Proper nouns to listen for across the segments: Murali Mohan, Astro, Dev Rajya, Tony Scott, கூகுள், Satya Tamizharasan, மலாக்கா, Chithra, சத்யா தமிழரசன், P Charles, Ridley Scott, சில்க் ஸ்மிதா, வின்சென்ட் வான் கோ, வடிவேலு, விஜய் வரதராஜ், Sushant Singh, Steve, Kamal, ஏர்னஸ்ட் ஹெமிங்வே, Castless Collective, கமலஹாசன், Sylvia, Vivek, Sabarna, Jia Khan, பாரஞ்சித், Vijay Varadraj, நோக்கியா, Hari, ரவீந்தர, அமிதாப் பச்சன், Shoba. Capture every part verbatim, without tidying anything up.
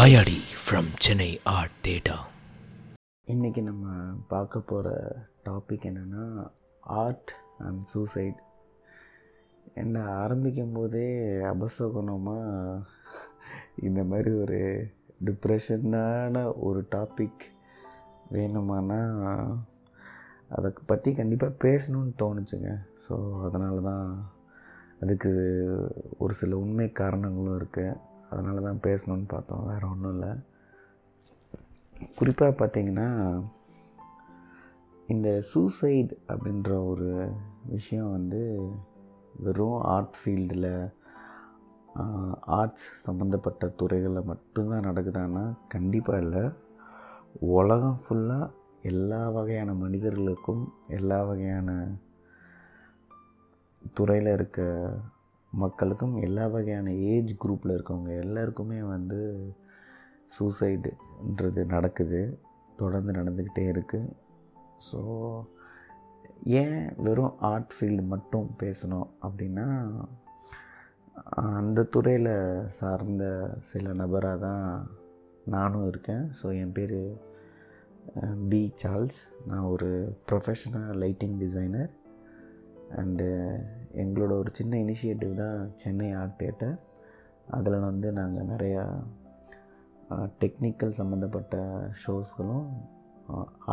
Vayadi from Chennai art theatre. இன்றைக்கி நம்ம பார்க்க போகிற டாபிக் என்னென்னா ஆர்ட் அண்ட் சூசைட். என்ன ஆரம்பிக்கும் போதே அபசகுணமாக இந்த மாதிரி ஒரு டிப்ரெஷனான ஒரு டாபிக் வேணுமானா அதை பற்றி கண்டிப்பாக பேசணும்னு தோணுச்சுங்க. ஸோ அதனால தான் அதுக்கு ஒரு சில உண்மை காரணங்களும் இருக்குது, அதனால தான் பேசணுன்னு பார்த்தோம். வேறு ஒன்றும் இல்லை. குறிப்பாக பார்த்திங்கன்னா இந்த சூசைட் அப்படின்ற ஒரு விஷயம் வந்து வெறும் ஆர்ட் ஃபீல்டில் ஆர்ட்ஸ் சம்மந்தப்பட்ட துறைகளில் மட்டும்தான் நடக்குதான்னா கண்டிப்பாக இல்லை. உலகம் ஃபுல்லாக எல்லா வகையான மனிதர்களுக்கும் எல்லா வகையான துறையில் இருக்க மக்களுக்கும் எல்லா வகையான ஏஜ் குரூப்பில் இருக்கவங்க எல்லாருக்குமே வந்து சூசைடுன்றது நடக்குது, தொடர்ந்து நடந்துக்கிட்டே இருக்குது. ஸோ ஏன் வெறும் ஆர்ட் ஃபீல்டு மட்டும் பேசணும் அப்படின்னா, அந்த துறையில் சார்ந்த சில நபராக தான் நானும் இருக்கேன். ஸோ என் பேர் பி சார்ல்ஸ். நான் ஒரு ப்ரொஃபஷனல் லைட்டிங் டிசைனர் அண்டு எங்களோட ஒரு சின்ன இனிஷியேட்டிவ் தான் சென்னை ஆர்ட் தியேட்டர். அதில் வந்து நாங்கள் நிறையா டெக்னிக்கல் சம்மந்தப்பட்ட ஷோஸ்களும்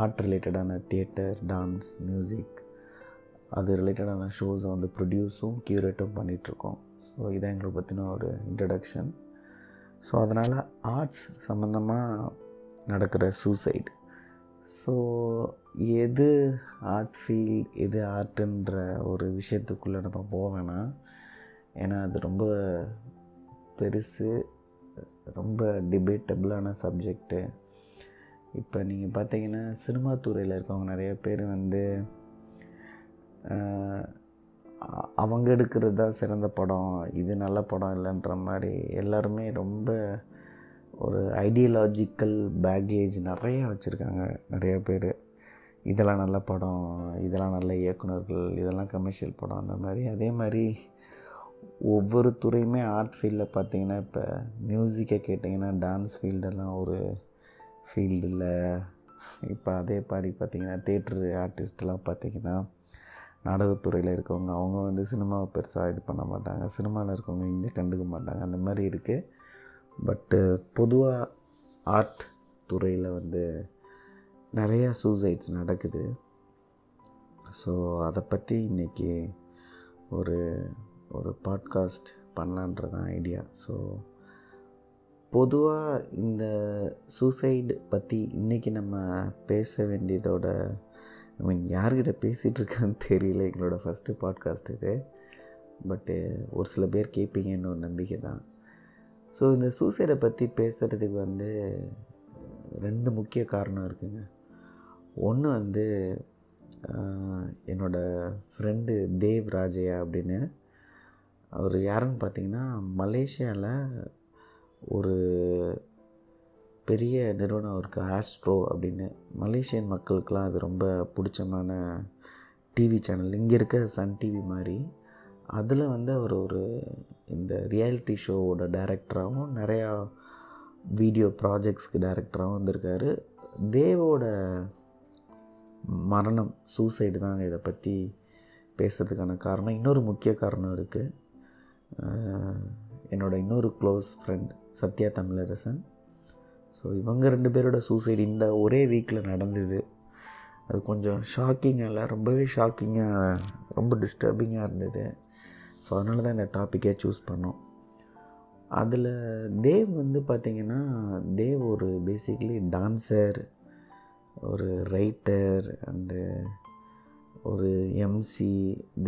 ஆர்ட் ரிலேட்டடான தியேட்டர், டான்ஸ், மியூசிக் அது ரிலேட்டடான ஷோஸை வந்து ப்ரொடியூஸும் க்யூரேட்டும் பண்ணிகிட்ருக்கோம். ஸோ இதான் எங்களை பற்றின ஒரு இன்ட்ரடக்ஷன். ஸோ அதனால் ஆர்ட்ஸ் சம்மந்தமாக நடக்கிற சூசைட், ஸோ எது ஆர்ட் ஃபீல்ட் எது ஆர்ட்டுன்ற ஒரு விஷயத்துக்குள்ளே நம்ம போவேன்னா, ஏன்னா அது ரொம்ப பெருசு, ரொம்ப டிபேட்டபிளான சப்ஜெக்டு. இப்போ நீங்கள் பார்த்தீங்கன்னா சினிமா துறையில் இருக்கவங்க நிறைய பேர் வந்து அவங்க எடுக்கிறது தான் சிறந்த படம், இது நல்ல படம் இல்லைன்ற மாதிரி எல்லாருமே ரொம்ப ஒரு ஐடியாலஜிக்கல் பேக்கேஜ் நிறையா வச்சுருக்காங்க. நிறைய பேர் இதெல்லாம் நல்ல படம், இதெல்லாம் நல்ல இயக்குனர்கள், இதெல்லாம் கமர்ஷியல் படம் அந்த மாதிரி. அதே மாதிரி ஒவ்வொரு துறையுமே ஆர்ட் ஃபீல்டில் பார்த்திங்கன்னா, இப்போ மியூசிக்கை கேட்டிங்கன்னா டான்ஸ் ஃபீல்டெல்லாம் ஒரு ஃபீல்டில், இப்போ அதே மாதிரி பார்த்திங்கன்னா தேட்ரு ஆர்டிஸ்டெலாம் பார்த்திங்கன்னா நாடகத்துறையில் இருக்கவங்க அவங்க வந்து சினிமாவை பெருசாக இது பண்ண மாட்டாங்க, சினிமாவில் இருக்கவங்க இங்கே கண்டுக்க மாட்டாங்க, அந்த மாதிரி இருக்குது. பட்டு பொதுவாக ஆர்ட் துறையில் வந்து நிறையா சூசைட்ஸ் நடக்குது. ஸோ அதை பற்றி இன்றைக்கி ஒரு ஒரு பாட்காஸ்ட் பண்ணலான்றதான் ஐடியா. ஸோ பொதுவாக இந்த சூசைடு பற்றி இன்றைக்கி நம்ம பேச வேண்டியதோட ஐ மீன் யார்கிட்ட பேசிகிட்ருக்கான்னு தெரியல. எங்களோட ஃபஸ்ட்டு பாட்காஸ்ட் இது. பட்டு ஒரு சில பேர் கேட்பீங்கன்னு ஒரு நம்பிக்கை தான். ஸோ இந்த சூசைடை பற்றி பேசுகிறதுக்கு வந்து ரெண்டு முக்கிய காரணம் இருக்குங்க. ஒன்று வந்து என்னோடய ஃப்ரெண்டு தேவ் ராஜயா அப்படின்னு, அவர் யாருன்னு பார்த்திங்கன்னா மலேசியாவில் ஒரு பெரிய நிறுவனம் இருக்குது ஆஸ்ட்ரோ அப்படின்னு. மலேசியன் மக்களுக்கெலாம் அது ரொம்ப பிடிச்சமான டிவி சேனல், இங்கே இருக்க சன் டிவி மாதிரி. அதில் வந்து அவர் ஒரு இந்த ரியாலிட்டி ஷோவோட டைரக்டராகவும் நிறையா வீடியோ ப்ராஜெக்ட்ஸ்க்கு டைரக்டராகவும் வந்திருக்காரு. தேவோட மரணம் சூசைடு தான் இதை பற்றி பேசுகிறதுக்கான காரணம். இன்னொரு முக்கிய காரணம் இருக்குது. என்னோடய இன்னொரு close friend சத்யா தமிழரசன். So இவங்க ரெண்டு பேரோட சூசைடு இந்த ஒரே வீக்கில் நடந்தது. அது கொஞ்சம் ஷாக்கிங்காக இல்லை, ரொம்பவே ஷாக்கிங்காக, ரொம்ப டிஸ்டர்பிங்காக இருந்தது. ஸோ அதனால தான் இந்த டாப்பிக்கே சூஸ் பண்ணோம். அதில் தேவ் வந்து பார்த்திங்கன்னா, தேவ் ஒரு பேசிக்லி டான்ஸர், ஒரு ரைட்டர் அண்டு ஒரு எம்சி.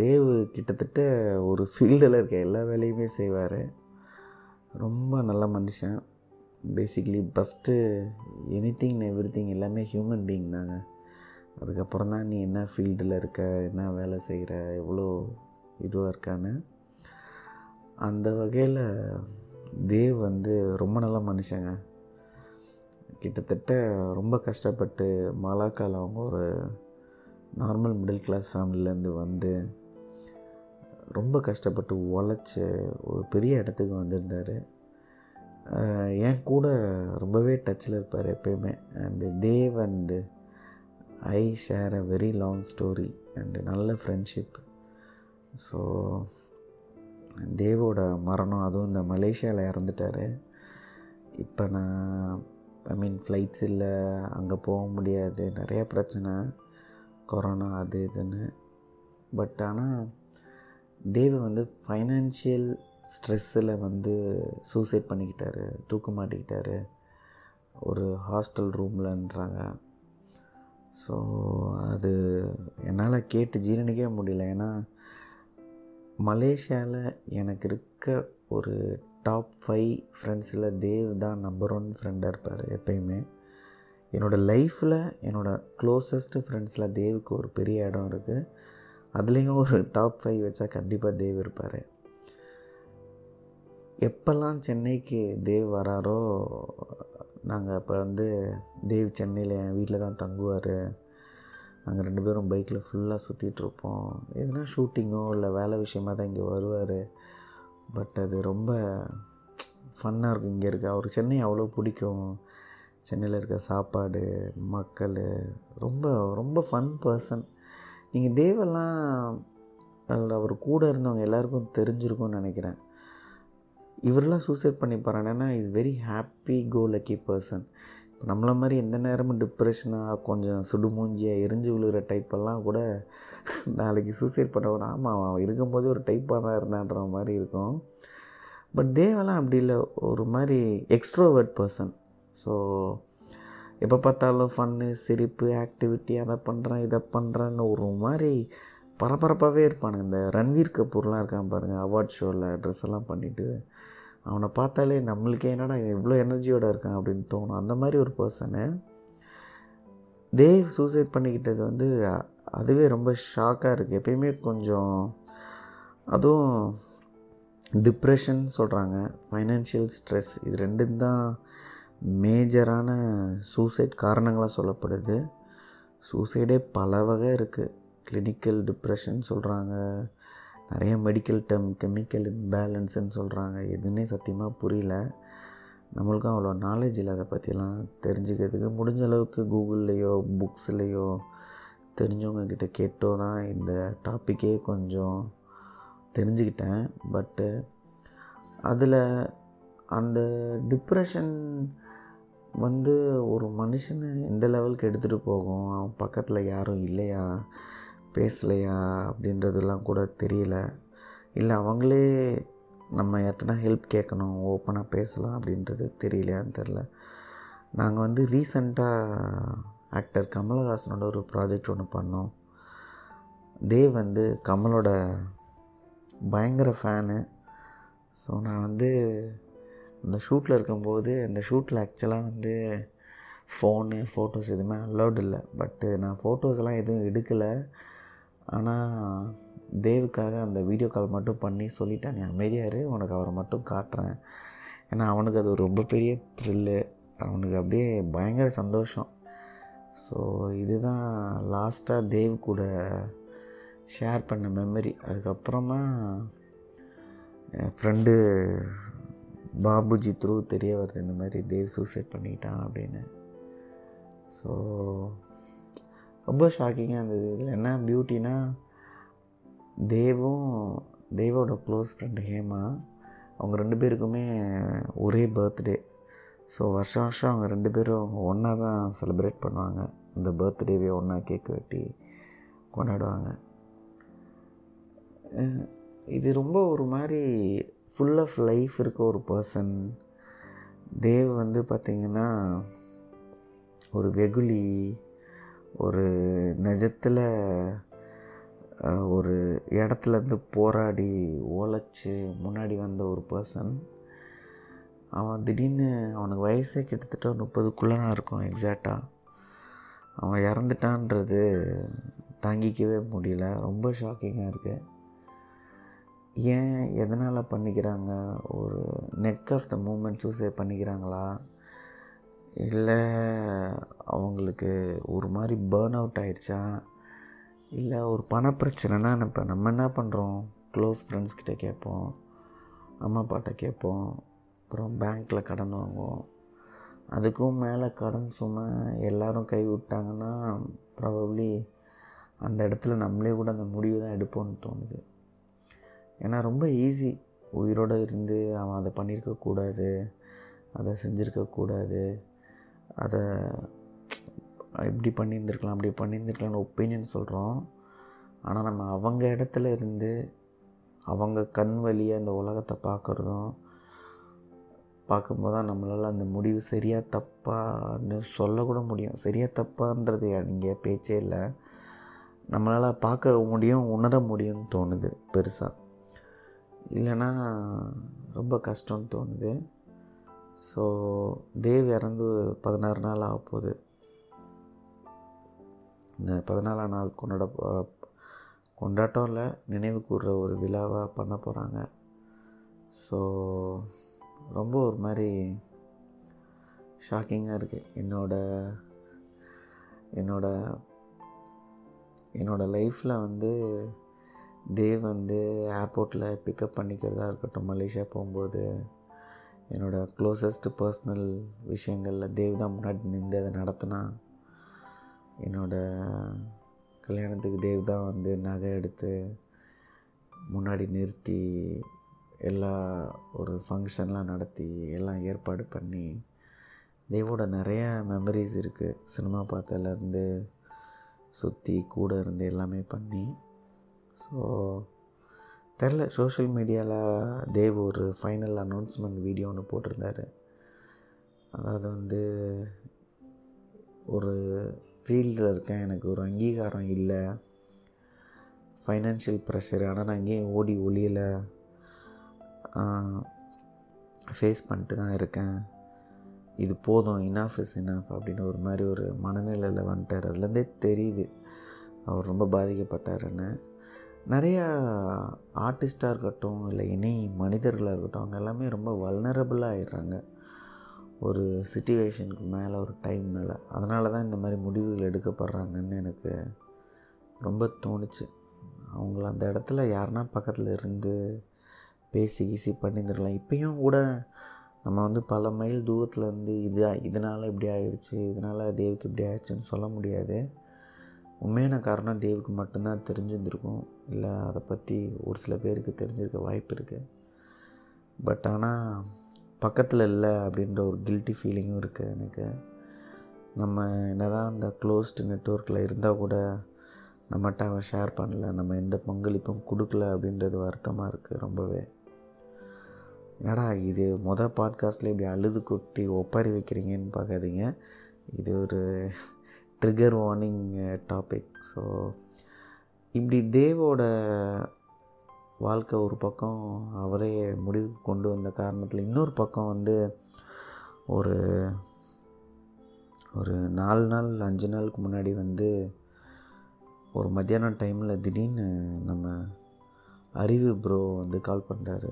தேவ் கிட்டத்தட்ட ஒரு ஃபீல்டில் இருக்க எல்லா வேலையுமே செய்வார். ரொம்ப நல்ல மனுஷன். Basically first anything everything எல்லாமே ஹியூமன் பீயிங் தாங்க. அதுக்கப்புறம் தான் நீ என்ன ஃபீல்டில் இருக்க, என்ன வேலை செய்கிற, எவ்வளோ இதுவாக இருக்கான்னு. அந்த வகையில் தேவ் வந்து ரொம்ப நல்ல மனுஷங்க. கிட்டத்தட்ட ரொம்ப கஷ்டப்பட்டு மலாக்காவில் அவங்க ஒரு நார்மல் மிடில் கிளாஸ் ஃபேமிலியிலேருந்து வந்து ரொம்ப கஷ்டப்பட்டு உழைச்சி ஒரு பெரிய இடத்துக்கு வந்திருந்தார். என் கூட ரொம்பவே டச்சில் இருப்பார் எப்போயுமே. And Dev and I share a very long story and நல்ல ஃப்ரெண்ட்ஷிப். ஸோ தேவோட மரணம், அதுவும் இந்த மலேசியாவில் இறந்துட்டார். இப்போ நான் ஐ மீன் ஃப்ளைட்ஸ் இல்லை, அங்கே போக முடியாது, நிறையா பிரச்சனை, கொரோனா அது இதுன்னு. பட் ஆனால் தேவ் வந்து ஃபைனான்ஷியல் ஸ்ட்ரெஸ்ஸில் வந்து சூசைட் பண்ணிக்கிட்டார், தூக்க மாட்டிக்கிட்டார், ஒரு ஹாஸ்டல் ரூம்லன்றாங்க. ஸோ அது என்னால் கேட்டு ஜீரணிக்கவே முடியல. ஏன்னா மலேசியாவில் எனக்கு இருக்க ஒரு டாப் ஃபைவ் ஃப்ரெண்ட்ஸில் தேவ் தான் நம்பர் ஒன் ஃப்ரெண்டாக இருப்பார் எப்போயுமே. என்னோடய லைஃப்பில் என்னோடய க்ளோசஸ்ட்டு ஃப்ரெண்ட்ஸில் தேவுக்கு ஒரு பெரிய இடம் இருக்குது. அதுலேயும் ஒரு டாப் ஃபைவ் வச்சா கண்டிப்பாக தேவ் இருப்பார். எப்போல்லாம் சென்னைக்கு தேவ் வராரோ, நாங்கள் இப்போ வந்து தேவ் சென்னையில் என் வீட்டில் தான் தங்குவார். நாங்கள் ரெண்டு பேரும் பைக்கில் ஃபுல்லாக சுற்றிகிட்ருப்போம். எதுனா ஷூட்டிங்கோ இல்லை வேலை விஷயமாக தான் இங்கே வருவார். பட் அது ரொம்ப ஃபன்னாக இருக்கும் இங்கே இருக்க. அவருக்கு சென்னை அவ்வளோ பிடிக்கும், சென்னையில் இருக்க சாப்பாடு, மக்கள், ரொம்ப ரொம்ப ஃபன் பர்சன். நீங்கள் தேவெல்லாம் அவர் கூட இருந்தவங்க எல்லாேருக்கும் தெரிஞ்சிருக்கும்னு நினைக்கிறேன். இவரெல்லாம் சூசைட் பண்ணி பாருங்கன்னா is very happy go lucky person. இப்போ நம்மளை மாதிரி எந்த நேரமும் டிப்ரெஷனாக கொஞ்சம் சுடுமூஞ்சியாக எரிஞ்சு விழுகிற டைப்பெல்லாம் கூட நாளைக்கு சூசைட் பண்ணக்கூட, ஆமாம் அவன் இருக்கும்போது ஒரு டைப்பாக தான் இருந்தான்ற மாதிரி இருக்கும். பட் தேவெல்லாம் அப்படி இல்லை, ஒரு மாதிரி எக்ஸ்ட்ரோவர்ட் பர்சன். ஸோ எப்போ பார்த்தாலும் ஃபன்னு, சிரிப்பு, ஆக்டிவிட்டி, அதை பண்ணுறேன் இதை பண்ணுறேன்னு ஒரு மாதிரி பரபரப்பாகவே இருப்பானுங்க. இந்த ரன்வீர் கபூர்லாம் இருக்கான் பாருங்கள், அவார்ட் ஷோவில் ட்ரெஸ் எல்லாம் பண்ணிவிட்டு அவனை பார்த்தாலே நம்மளுக்கே என்னடா இவ்வளோ எனர்ஜியோடு இருக்கான் அப்படின்னு தோணும். அந்த மாதிரி ஒரு பர்சனு தேவ் சூசைட் பண்ணிக்கிட்டது வந்து அதுவே ரொம்ப ஷாக்காக இருக்குது. எப்பயுமே கொஞ்சம் அதுவும் டிப்ரெஷன் சொல்கிறாங்க, ஃபைனான்ஷியல் ஸ்ட்ரெஸ், இது ரெண்டும் தான் மேஜரான சூசைட் காரணங்களாக சொல்லப்படுது. சூசைடே பல வகை இருக்குது. கிளினிக்கல் டிப்ரெஷன் சொல்கிறாங்க, நிறைய மெடிக்கல் டேர்ம், கெமிக்கல் இம்பேலன்ஸுன்னு சொல்கிறாங்க. எதுன்னே சத்தியமாக புரியல, நம்மளுக்கும் அவ்வளோ நாலேஜ் இல்லை. அதை பற்றிலாம் தெரிஞ்சுக்கிறதுக்கு முடிஞ்ச அளவுக்கு கூகுள்லேயோ புக்ஸ்லேயோ தெரிஞ்சவங்கக்கிட்ட கேட்டோ தான் இந்த டாப்பிக்கே கொஞ்சம் தெரிஞ்சுக்கிட்டேன். பட்டு அதில் அந்த டிப்ரெஷன் வந்து ஒரு மனுஷனை எந்த லெவலுக்கு எடுத்துகிட்டு போகும், அவன் பக்கத்தில் யாரும் இல்லையா பேசலையா அப்படின்றதுலாம் கூட தெரியல. இல்லை அவங்களே நம்ம யார்ட்டனா ஹெல்ப் கேட்கணும், ஓப்பனாக பேசலாம் அப்படின்றது தெரியலையான்னு தெரில. நாங்கள் வந்து ரீசண்டாக ஆக்டர் கமலஹாசனோட ஒரு ப்ராஜெக்ட் ஒன்று பண்ணோம். தேவ் வந்து கமலோட பயங்கர ஃபேனு. ஸோ நான் வந்து அந்த ஷூட்டில் இருக்கும்போது, அந்த ஷூட்டில் ஆக்சுவலாக வந்து ஃபோனு ஃபோட்டோஸ் எதுவுமே அலோட் இல்லை. பட்டு நான் ஃபோட்டோஸ்லாம் எதுவும் எடுக்கலை. ஆனால் தேவுக்காக அந்த வீடியோ கால் மட்டும் பண்ணி சொல்லிட்டேன், நீ அமைதியாரு, உனக்கு அவரை மட்டும் காட்டுறேன். ஏன்னா அவனுக்கு அது ரொம்ப பெரிய த்ரில்லு, அவனுக்கு அப்படியே பயங்கர சந்தோஷம். ஸோ இதுதான் லாஸ்ட்டாக தேவ் கூட ஷேர் பண்ண மெமரி. அதுக்கப்புறமா என் ஃப்ரெண்டு பாபுஜி த்ரூ தெரிய வருது இந்த மாதிரி தேவ் சூசைட் பண்ணிட்டான் அப்படின்னு. ஸோ ரொம்ப ஷாக்கிங்காக இருந்தது. இதில் என்ன பியூட்டினா, தேவும் தேவோட க்ளோஸ் ஃப்ரெண்டு ஹேமா, அவங்க ரெண்டு பேருக்குமே ஒரே பர்த்டே. ஸோ வருஷம் வருஷம் அவங்க ரெண்டு பேரும் அவங்க ஒன்றா தான் செலிப்ரேட் பண்ணுவாங்க. இந்த பர்த்டேவே ஒன்றா கேக் வெட்டி கொண்டாடுவாங்க. இது ரொம்ப ஒரு மாதிரி ஃபுல் ஆஃப் லைஃப் இருக்க ஒரு பர்சன். தேவ் வந்து பார்த்திங்கன்னா ஒரு வெகுளி, ஒரு நிஜத்தில் ஒரு இடத்துலேருந்து போராடி உழைச்சி முன்னாடி வந்த ஒரு பர்சன். அவன் திடீர்னு, அவனுக்கு வயசே கிட்டத்தட்ட முப்பதுக்குள்ளே தான் இருக்கும் எக்ஸாக்டாக, அவன் இறந்துட்டான்றது தாங்கிக்கவே முடியல. ரொம்ப ஷாக்கிங்காக இருக்குது. ஏன், எதனால் பண்ணிக்கிறாங்க, ஒரு neck of the moment suicide பண்ணிக்கிறாங்களா, இல்லை அவங்களுக்கு ஒரு மாதிரி பேர்ன் அவுட் ஆயிடுச்சா, இல்லை ஒரு பணப்பிரச்சனைனா இப்போ நம்ம என்ன பண்ணுறோம், க்ளோஸ் ஃப்ரெண்ட்ஸ்கிட்ட கேட்போம், அம்மா அப்பாட்ட கேட்போம், அப்புறம் பேங்க்கில் கடன் வாங்குவோம். அதுக்கும் மேலே கடன் சும்மா எல்லோரும் கை விட்டாங்கன்னா ப்ராபப்ளி அந்த இடத்துல நம்மளே கூட அந்த முடிவு தான் எடுப்போம்னு தோணுது. ஏன்னா ரொம்ப ஈஸி, உயிரோடு இருந்து அவன் அதை பண்ணியிருக்கக்கூடாது, அதை செஞ்சுருக்கக்கூடாது, அதை இப்படி பண்ணியிருந்துருக்கலாம் அப்படி பண்ணியிருந்துருக்கலாம்னு ஒப்பீனியன் சொல்கிறோம். ஆனால் நம்ம அவங்க இடத்துல இருந்து அவங்க கண் வழியாக அந்த உலகத்தை பார்க்குறதும் பார்க்கும்போது தான் நம்மளால் அந்த முடிவு சரியாக தப்பான்னு சொல்லக்கூட முடியும். சரியாக தப்பான்றது இங்கே பேச்சே இல்லை, நம்மளால் பார்க்க முடியும், உணர முடியும்னு தோணுது பெருசாக. இல்லைன்னா ரொம்ப கஷ்டம்னு தோணுது. ஸோ தேவ் இறந்து பதினாறு நாள் ஆக போகுது. இந்த பதினாலாம் நாள் கொண்டாட கொண்டாட்டம் இல்லை, நினைவு கூர்ற ஒரு விழாவாக பண்ண போகிறாங்க. ஸோ ரொம்ப ஒரு மாதிரி ஷாக்கிங்காக இருக்குது. என்னோட என்னோட என்னோடய லைஃப்பில் வந்து தேவ் வந்து ஏர்போர்ட்டில் பிக்கப் பண்ணிக்கிறதா இருக்கட்டும், மலேசியா போகும்போது என்னோடய க்ளோசஸ்ட்டு பர்சனல் விஷயங்களில் தேவ் தான் முன்னாடி நின்று அதை நடத்தினா. என்னோடய கல்யாணத்துக்கு தேவ் தான் வந்து நகை எடுத்து முன்னாடி நிறுத்தி எல்லா ஒரு ஃபங்க்ஷன்லாம் நடத்தி எல்லாம் ஏற்பாடு பண்ணி. தேவோட நிறையா மெமரிஸ் இருக்குது, சினிமா பார்த்ததுலேருந்து சுற்றி கூட இருந்து எல்லாமே பண்ணி. ஸோ தெரில, சோஷியல் மீடியாவில் தேவ் ஒரு ஃபைனல் அனௌன்ஸ்மெண்ட் வீடியோ ஒன்று போட்டிருந்தார். அதாவது வந்து ஒரு ஃபீல்டில் இருக்கேன், எனக்கு ஒரு அங்கீகாரம் இல்லை, ஃபைனான்ஷியல் ப்ரெஷரு, ஆனால் நான் இங்கேயும் ஓடி ஒளியில் ஃபேஸ் பண்ணிட்டு தான் இருக்கேன், இது போதும், இனாஃப் இஸ் இனாஃப் அப்படின்னு ஒரு மாதிரி ஒரு மனநிலையில் வந்துட்டார். அதுலேருந்தே தெரியுது அவர் ரொம்ப பாதிக்கப்பட்டாருன்னு. நிறையா ஆர்டிஸ்டாக இருக்கட்டும் இல்லை இனி மனிதர்களாக இருக்கட்டும், அவங்க எல்லாமே ரொம்ப வல்னரபுளாக ஆகிடுறாங்க ஒரு சிச்சுவேஷனுக்கு மேலே, ஒரு டைம் மேலே. அதனால தான் இந்த மாதிரி முடிவுகள் எடுக்கப்படுறாங்கன்னு எனக்கு ரொம்ப தோணுச்சு. அவங்கள அந்த இடத்துல யாருன்னா பக்கத்தில் இருந்து பேசி ஈஸி பண்ணியிருந்துருக்கலாம். இப்போயும் கூட நம்ம வந்து பல மைல் தூரத்தில் இருந்து இது இதனால் இப்படி ஆயிடுச்சு, இதனால் தேவுக்கு இப்படி ஆயிடுச்சுன்னு சொல்ல முடியாது. உண்மையான காரணம் தேவுக்கு மட்டும்தான் தெரிஞ்சுருந்துருக்கும், இல்லை அதை பற்றி ஒரு சில பேருக்கு தெரிஞ்சிருக்க வாய்ப்பு இருக்குது. பட் ஆனால் பக்கத்தில் இல்லை அப்படின்ற ஒரு கில்ட்டி ஃபீலிங்கும் இருக்குது எனக்கு. நம்ம என்ன தான் அந்த க்ளோஸ்டு நெட்வொர்க்கில் இருந்தால் கூட நம்மகிட்ட அவன் ஷேர் பண்ணல, நம்ம எந்த பங்களிப்பும் கொடுக்கல அப்படின்றது வருத்தமாக இருக்குது ரொம்பவே. என்னடா இது மொதல் பாட்காஸ்ட்டில் இப்படி அழுது கொட்டி ஒப்பாரி வைக்கிறீங்கன்னு பார்க்காதீங்க, இது ஒரு ட்ரிகர் வார்னிங் டாபிக். ஸோ இப்படி தேவோட வாழ்க்கை ஒரு பக்கம் அவரே முடிவுக்கு கொண்டு வந்த காரணத்தில், இன்னொரு பக்கம் வந்து ஒரு ஒரு நாலு நாள் அஞ்சு நாளுக்கு முன்னாடி வந்து ஒரு மத்தியானம் டைமில் திடீர்னு நம்ம அறிவு ப்ரோ வந்து கால் பண்ணுறாரு.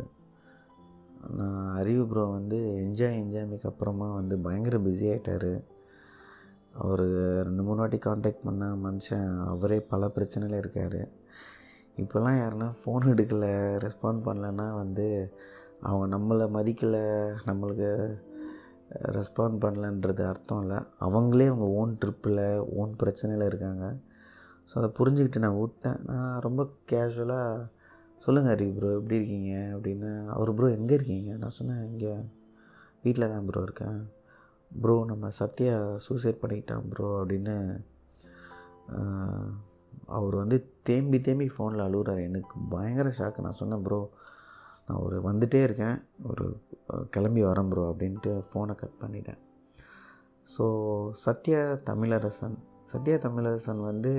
நான் அறிவு ப்ரோ வந்து என்ஜாய் என்ஜாய்க்கு அப்புறமா வந்து பயங்கர பிஸி ஆகிட்டார். அவர் ரெண்டு மூணு வாட்டி காண்டாக்ட் பண்ண மனுஷன் அவரே பல பிரச்சனையில் இருக்கார். இப்போல்லாம் யாருன்னா ஃபோன் எடுக்கலை, ரெஸ்பாண்ட் பண்ணலன்னா வந்து அவங்க நம்மளை மதிக்கலை, நம்மளுக்கு ரெஸ்பாண்ட் பண்ணலன்றது அர்த்தம் இல்லை. அவங்களே அவங்க ஓன் ட்ரிப்பில் ஓன் பிரச்சனையில் இருக்காங்க. ஸோ அதை புரிஞ்சுக்கிட்டு நான் விட்டேன். நான் ரொம்ப கேஷுவலாக, சொல்லுங்கள் ஹரி ப்ரோ எப்படி இருக்கீங்க அப்படின்னு. அவர் ப்ரோ எங்கே இருக்கீங்க? நான் சொன்னேன் இங்கே வீட்டில் தான் ப்ரோ இருக்கேன். ப்ரோ நம்ம சத்யா சூசைட் பண்ணிக்கிட்டான் ப்ரோ அப்படின்னு அவர் வந்து தேம்பி தேம்பி ஃபோனில் அழுகுறாரு. எனக்கு பயங்கர ஷாக்கு. நான் சொன்னேன் ப்ரோ நான் ஒரு வந்துகிட்டே இருக்கேன், ஒரு கிளம்பி வரேன் ப்ரோ அப்படின்ட்டு ஃபோனை கட் பண்ணிட்டேன். ஸோ சத்யா தமிழரசன் சத்யா தமிழரசன் வந்து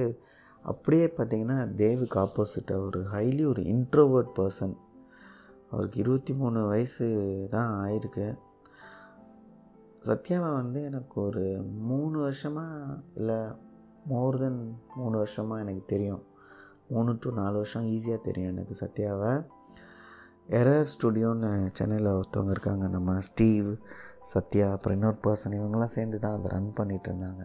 அப்படியே பார்த்திங்கன்னா தேவுக்கு ஆப்போசிட்டாக ஒரு ஹைலி ஒரு இன்ட்ரோவர்ட் பர்சன். அவருக்கு இருபத்தி மூணு வயசு தான் ஆயிருக்கு. சத்யாவை வந்து எனக்கு ஒரு மூணு வருஷமாக இல்லை மோர் தென் மூணு வருஷமாக எனக்கு தெரியும், மூணு டு நாலு வருஷம் ஈஸியாக தெரியும் எனக்கு சத்யாவை. எரர் ஸ்டுடியோன்னு சென்னையில் ஒருத்தவங்க இருக்காங்க, நம்ம ஸ்டீவ், சத்யா, அப்புறம் இன்னொரு பர்சன், இவங்கெல்லாம் சேர்ந்து தான் அதை ரன் பண்ணிகிட்டு இருந்தாங்க.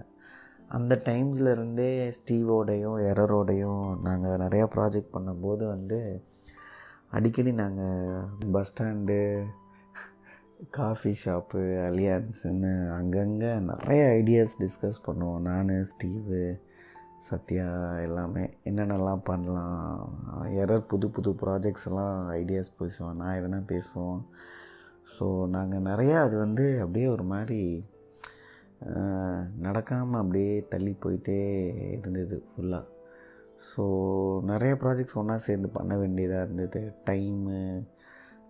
அந்த டைம்ஸ்லேருந்தே ஸ்டீவோடையும் எரரோடையும் நாங்கள் நிறையா ப்ராஜெக்ட் பண்ணும்போது வந்து அடிக்கடி நாங்கள் பஸ் ஸ்டாண்டு காஃபி ஷாப்பு அலியான்ஸுன்னு அங்கங்கே நிறைய ஐடியாஸ் டிஸ்கஸ் பண்ணுவோம். நான், ஸ்டீவு, சத்யா எல்லாமே என்னென்னலாம் பண்ணலாம், எரர் புது புது ப்ராஜெக்ட்ஸ் எல்லாம் ஐடியாஸ் பேசுவேன், நான் எதனா பேசுவோம். ஸோ நாங்கள் நிறையா அது வந்து அப்படியே ஒரு மாதிரி நடக்காமல் அப்படியே தள்ளி போயிட்டே இருந்தது ஃபுல்லாக. ஸோ நிறைய ப்ராஜெக்ட்ஸ் ஒன்றா சேர்ந்து பண்ண வேண்டியதாக இருந்தது. டைமு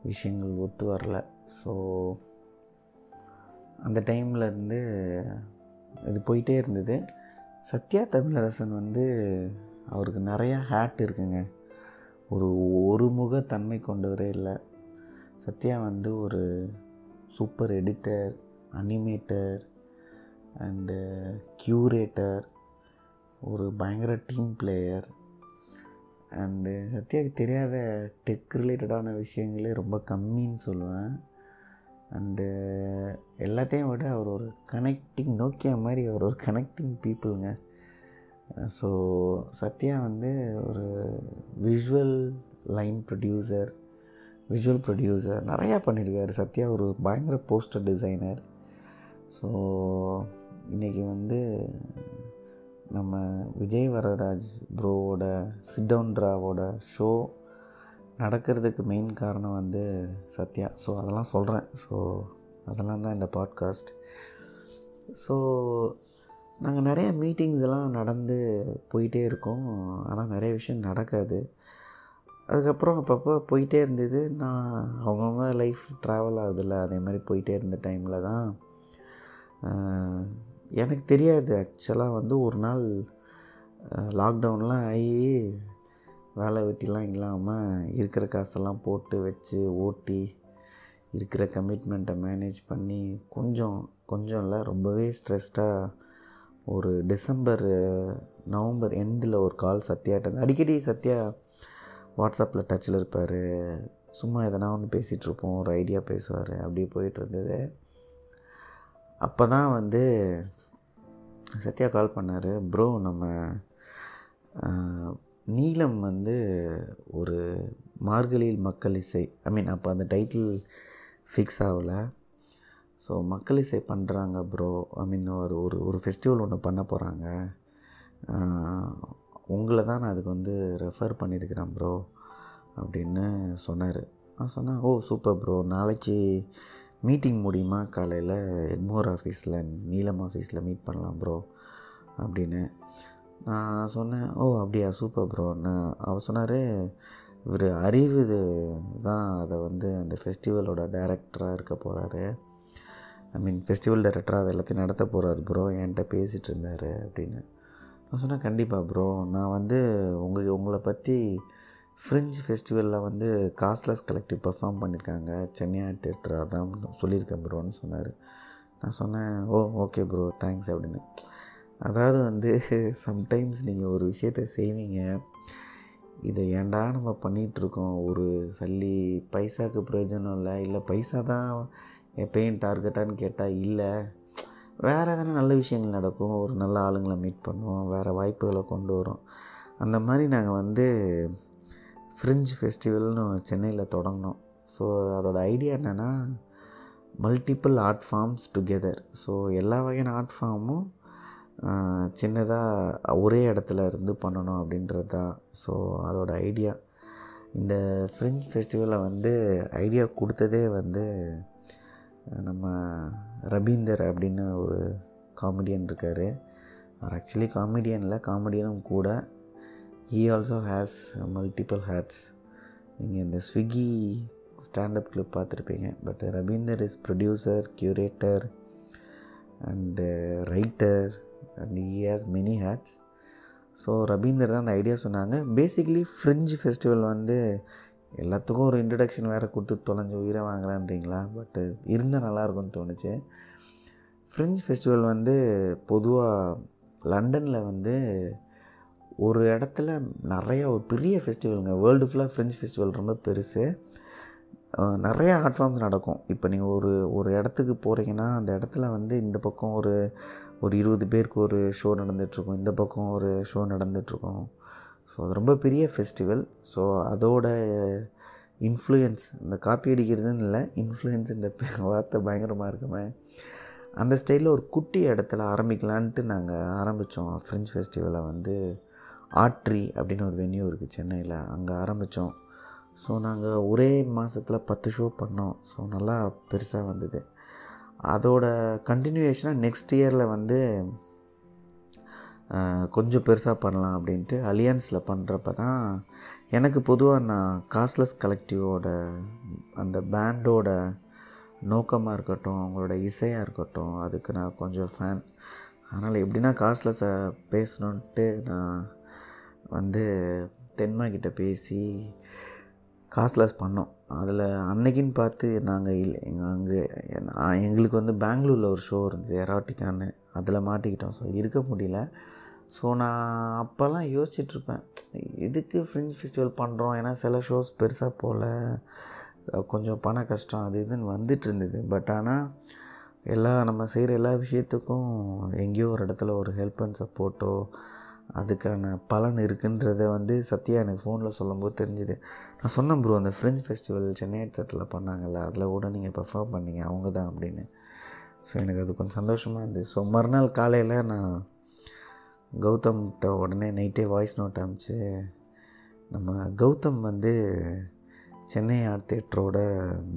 விஷயங்கள் ஒத்து வரல. ஸோ அந்த டைமில் இருந்து இது போயிட்டே இருந்தது. சத்யா தமிழரசன் வந்து அவருக்கு நிறையா ஹேட் இருக்குங்க. ஒரு ஒரு முக தன்மை கொண்டவரே இல்லை. சத்யா வந்து ஒரு super editor, animator and curator, ஒரு பயங்கர டீம் பிளேயர். அண்டு சத்யாவுக்கு தெரியாத டெக் ரிலேட்டடான விஷயங்களே ரொம்ப கம்மின்னு சொல்லுவேன். அண்டு எல்லாத்தையும் விட அவர் ஒரு கனெக்டிங் நோக்கியா மாதிரி அவர் ஒரு கனெக்டிங் பீப்புளுங்க. ஸோ சத்யா வந்து ஒரு visual line producer, visual producer நிறையா பண்ணியிருக்காரு. சத்யா ஒரு பயங்கர போஸ்டர் டிசைனர். ஸோ இன்றைக்கி வந்து நம்ம விஜய் வரதராஜ் ப்ரோவோட சிட்டவுன்ட்ராவோட ஷோ நடக்கிறதுக்கு மெயின் காரணம் வந்து சத்யா. ஸோ அதெல்லாம் சொல்கிறேன். ஸோ அதெல்லாம் தான் இந்த பாட்காஸ்ட். ஸோ நாங்கள் நிறைய மீட்டிங்ஸ் எல்லாம் நடந்து போயிட்டே இருக்கோம். ஆனால் நிறைய விஷயம் நடக்காது. அதுக்கப்புறம் அப்பப்போ போயிட்டே இருந்தது. நான் அவங்கவுங்க லைஃப் ட்ராவல் ஆகுதில்ல, அதே மாதிரி போயிட்டே இருந்த டைமில் தான் எனக்கு தெரியாது ஆக்சுவலாக வந்து ஒரு நாள் லாக்டவுன்லாம் ஆகி வேலை வெட்டிலாம் இல்லாமல் இருக்கிற காசெல்லாம் போட்டு வச்சு ஓட்டி இருக்கிற கமிட்மெண்ட்டை மேனேஜ் பண்ணி கொஞ்சம் கொஞ்சம் இல்லை ரொம்பவே ஸ்ட்ரெஸ்டாக ஒரு டிசம்பர் நவம்பர் எண்டில் ஒரு கால் சத்யாட்ட. அடிக்கடி சத்யா வாட்ஸ்அப்பில் டச்சில் இருப்பார். சும்மா எதனா ஒன்று பேசிகிட்ருப்போம், ஒரு ஐடியா பேசுவார், அப்படியே போயிட்டுருந்தது. அப்போ தான் வந்து சத்யா கால் பண்ணார். ப்ரோ, நம்ம நீலம் வந்து ஒரு மார்கழியில் மக்கள் இசை, ஐ மீன் அப்போ அந்த டைட்டில் ஃபிக்ஸ் ஆகலை. ஸோ மக்கள் இசை பண்ணுறாங்க ப்ரோ, ஐ மீன் ஒரு ஒரு ஒரு ஃபெஸ்டிவல் ஒன்று பண்ண போகிறாங்க. உங்களை தான் நான் அதுக்கு வந்து ரெஃபர் பண்ணியிருக்கிறேன் ப்ரோ அப்படின்னு சொன்னார். நான் சொன்னேன், ஓ சூப்பர் ப்ரோ, நாளைக்கு மீட்டிங் முடியுமா, காலையில் எக்மோர் ஆஃபீஸில் நீலம் ஆஃபீஸில் மீட் பண்ணலாம் ப்ரோ அப்படின்னு நான் சொன்னேன். ஓ அப்படியா, சூப்பர் ப்ரோ. நான் அவர் சொன்னார், இவர் அறிவு தான் அதை வந்து அந்த ஃபெஸ்டிவலோட டைரக்டராக இருக்க போகிறாரு, ஐ மீன் ஃபெஸ்டிவல் டைரக்டராக அதை எல்லாத்தையும் நடத்த போகிறார் ப்ரோ, என்கிட்ட பேசிகிட்டு இருந்தார் அப்படின்னு நான் சொன்னேன். கண்டிப்பாக ப்ரோ, நான் வந்து உங்கள் உங்களை பற்றி ஃப்ரெஞ்ச் ஃபெஸ்டிவலில் வந்து காஸ்ட்லெஸ் கலெக்டிவ் பெர்ஃபார்ம் பண்ணியிருக்காங்க, சென்னை ஆர்ட் தியேட்டர், அதான் சொல்லியிருக்கேன் ப்ரோன்னு சொன்னார். நான் சொன்னேன், ஓ ஓகே ப்ரோ தேங்க்ஸ் அப்படின்னு. அதாவது வந்து சம்டைம்ஸ் நீங்கள் ஒரு விஷயத்தை செய்வீங்க, இதை ஏண்டா நம்ம பண்ணிகிட்ருக்கோம், ஒரு சல்லி பைசாவுக்கு பிரயோஜனம் இல்லை, இல்லை பைசா தான் எப்பயும் டார்கெட்டான்னு கேட்டால் இல்லை, வேறு எதனா நல்ல விஷயங்கள் நடக்கும், ஒரு நல்ல ஆளுங்களை மீட் பண்ணுவோம், வேறு வாய்ப்புகளை கொண்டு வரும். அந்த மாதிரி நாங்கள் வந்து ஃப்ரெஞ்ச் ஃபெஸ்டிவல்னு சென்னையில் தொடங்கினோம். ஸோ அதோடய ஐடியா என்னென்னா multiple art forms together. So எல்லா வகையான ஆர்ட் ஃபார்மும் சின்னதாக ஒரே இடத்துல இருந்து பண்ணணும் அப்படின்றது தான். ஸோ அதோடய ஐடியா. இந்த ஃப்ரெஞ்ச் ஃபெஸ்டிவலை வந்து ஐடியா கொடுத்ததே வந்து நம்ம ரவீந்தர் அப்படின்னு ஒரு காமெடியன் இருக்கார். அவர் ஆக்சுவலி காமெடியனில் காமெடியனும் கூட. He also has multiple hats. நீங்கள் இந்த ஸ்விக்கி ஸ்டாண்டப் கிளிப் பார்த்துருப்பீங்க. But Ravinder is producer, curator and writer and he has many hats. So Ravinder தான் அந்த ஐடியா சொன்னாங்க. பேசிக்கலி ஃப்ரெஞ்சு ஃபெஸ்டிவல் வந்து எல்லாத்துக்கும் ஒரு இன்ட்ரடக்ஷன் வேறு கொடுத்து தொலைஞ்சு உயிரை வாங்குறான்றீங்களா, பட் இருந்தால் நல்லாயிருக்கும்னு தோணுச்சு. ஃப்ரெஞ்சு ஃபெஸ்டிவல் வந்து பொதுவாக லண்டனில் வந்து ஒரு இடத்துல நிறையா ஒரு பெரிய ஃபெஸ்டிவலுங்க, வேர்ல்டு ஃபுல்லாக ஃப்ரெஞ்ச் ஃபெஸ்டிவல் ரொம்ப பெருசு, நிறையா ஆர்ட் ஃபார்ம்ஸ் நடக்கும். இப்போ நீங்கள் ஒரு ஒரு இடத்துக்கு போகிறீங்கன்னா அந்த இடத்துல வந்து இந்த பக்கம் ஒரு ஒரு இருபது பேருக்கு ஒரு ஷோ நடந்துகிட்ருக்கும், இந்த பக்கம் ஒரு ஷோ நடந்துகிட்ருக்கும். ஸோ அது ரொம்ப பெரிய ஃபெஸ்டிவல். ஸோ அதோட இன்ஃப்ளூயன்ஸ், இந்த காப்பி அடிக்கிறதுன்னு இல்லை, இன்ஃப்ளூயன்ஸுன்ற வார்த்தை பயங்கரமாக இருக்குமே, அந்த ஸ்டைலில் ஒரு குட்டி இடத்துல ஆரம்பிக்கலான்ட்டு நாங்கள் ஆரம்பித்தோம். ஃப்ரெஞ்ச் ஃபெஸ்டிவலை வந்து ஆர்ட்ரி அப்படின்னு ஒரு வென்யூ இருக்குது சென்னையில், அங்கே ஆரம்பித்தோம். ஸோ நாங்கள் ஒரே மாதத்தில் பத்து ஷோ பண்ணோம். ஸோ நல்லா பெருசாக வந்தது. அதோட கண்டினியூவேஷனாக நெக்ஸ்ட் இயரில் வந்து கொஞ்சம் பெருசாக பண்ணலாம் அப்படின்ட்டு அலியன்ஸில் பண்ணுறப்ப தான் எனக்கு பொதுவாக நான் காஸ்ட்லெஸ் கலெக்டிவோட அந்த பேண்டோட நோக்கமாக இருக்கட்டும், அவங்களோட இசையாக இருக்கட்டும், அதுக்கு நான் கொஞ்சம் ஃபேன். அதனால் எப்படின்னா காஸ்ட்லெஸ்ஸை பேசணுன்ட்டு நான் வந்து தென்மாக்கிட்ட பேசி காஸ்ட்லெஸ் பண்ணோம். அதில் அன்னைக்குன்னு பார்த்து நாங்கள் இல்லை, எங்கள் அங்கே எங்களுக்கு வந்து பெங்களூரில் ஒரு ஷோ இருந்தது எராட்டிக்கான்னு, அதில் மாட்டிக்கிட்டோம். ஸோ இருக்க முடியல. ஸோ நான் அப்போல்லாம் யோசிச்சிட்ருப்பேன், எதுக்கு ஃப்ரெஞ்ச் ஃபெஸ்டிவல் பண்ணுறோம், ஏன்னா சில ஷோஸ் பெருசாக போகல, கொஞ்சம் பண கஷ்டம் அது இதுன்னு வந்துட்டு இருந்தது. பட் ஆனால் எல்லா நம்ம செய்கிற எல்லா விஷயத்துக்கும் எங்கேயோ ஒரு இடத்துல ஒரு ஹெல்ப் அண்ட் சப்போர்ட்டோ அதுக்கான பலன் இருக்குன்றதை வந்து சத்யா எனக்கு ஃபோனில் சொல்லும்போது தெரிஞ்சுது. நான் சொன்னேன், ப்ரோ அந்த ஃப்ரெஞ்ச் ஃபெஸ்டிவல் சென்னை ஆர்ட் தியேட்டரில் பண்ணாங்கல்ல, அதில் கூட நீங்கள் பெர்ஃபார்ம் பண்ணிங்க அவங்க தான் அப்படின்னு. ஸோ எனக்கு அது கொஞ்சம் சந்தோஷமாக இருந்தது. ஸோ மறுநாள் காலையில் நான் கௌதம்கிட்ட உடனே நைட்டே வாய்ஸ் நோட் அனுப்பிச்சு, நம்ம கௌதம் வந்து சென்னை ஆர்ட் தியேட்டரோட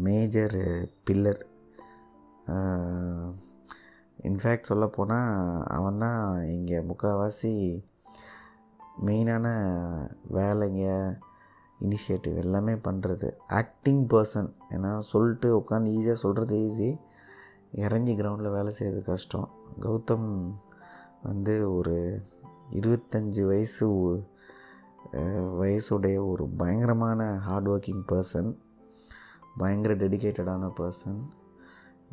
மேஜர் பில்லர். இன்ஃபேக்ட் சொல்லப்போனால் அவன் தான் இங்கே முக்கால்வாசி மெயினான வேலைங்க, இனிஷியேட்டிவ் எல்லாமே பண்ணுறது. ஆக்டிங் பர்சன், ஏன்னா சொல்லிட்டு உட்காந்து ஈஸியாக சொல்கிறது ஈஸி, இறஞ்சி கிரவுண்டில் வேலை செய்கிறது கஷ்டம். கௌதம் வந்து ஒரு இருபத்தஞ்சி வயசு வயசுடைய ஒரு பயங்கரமான ஹார்ட் ஒர்க்கிங் பர்சன், பயங்கர டெடிக்கேட்டடான பர்சன்.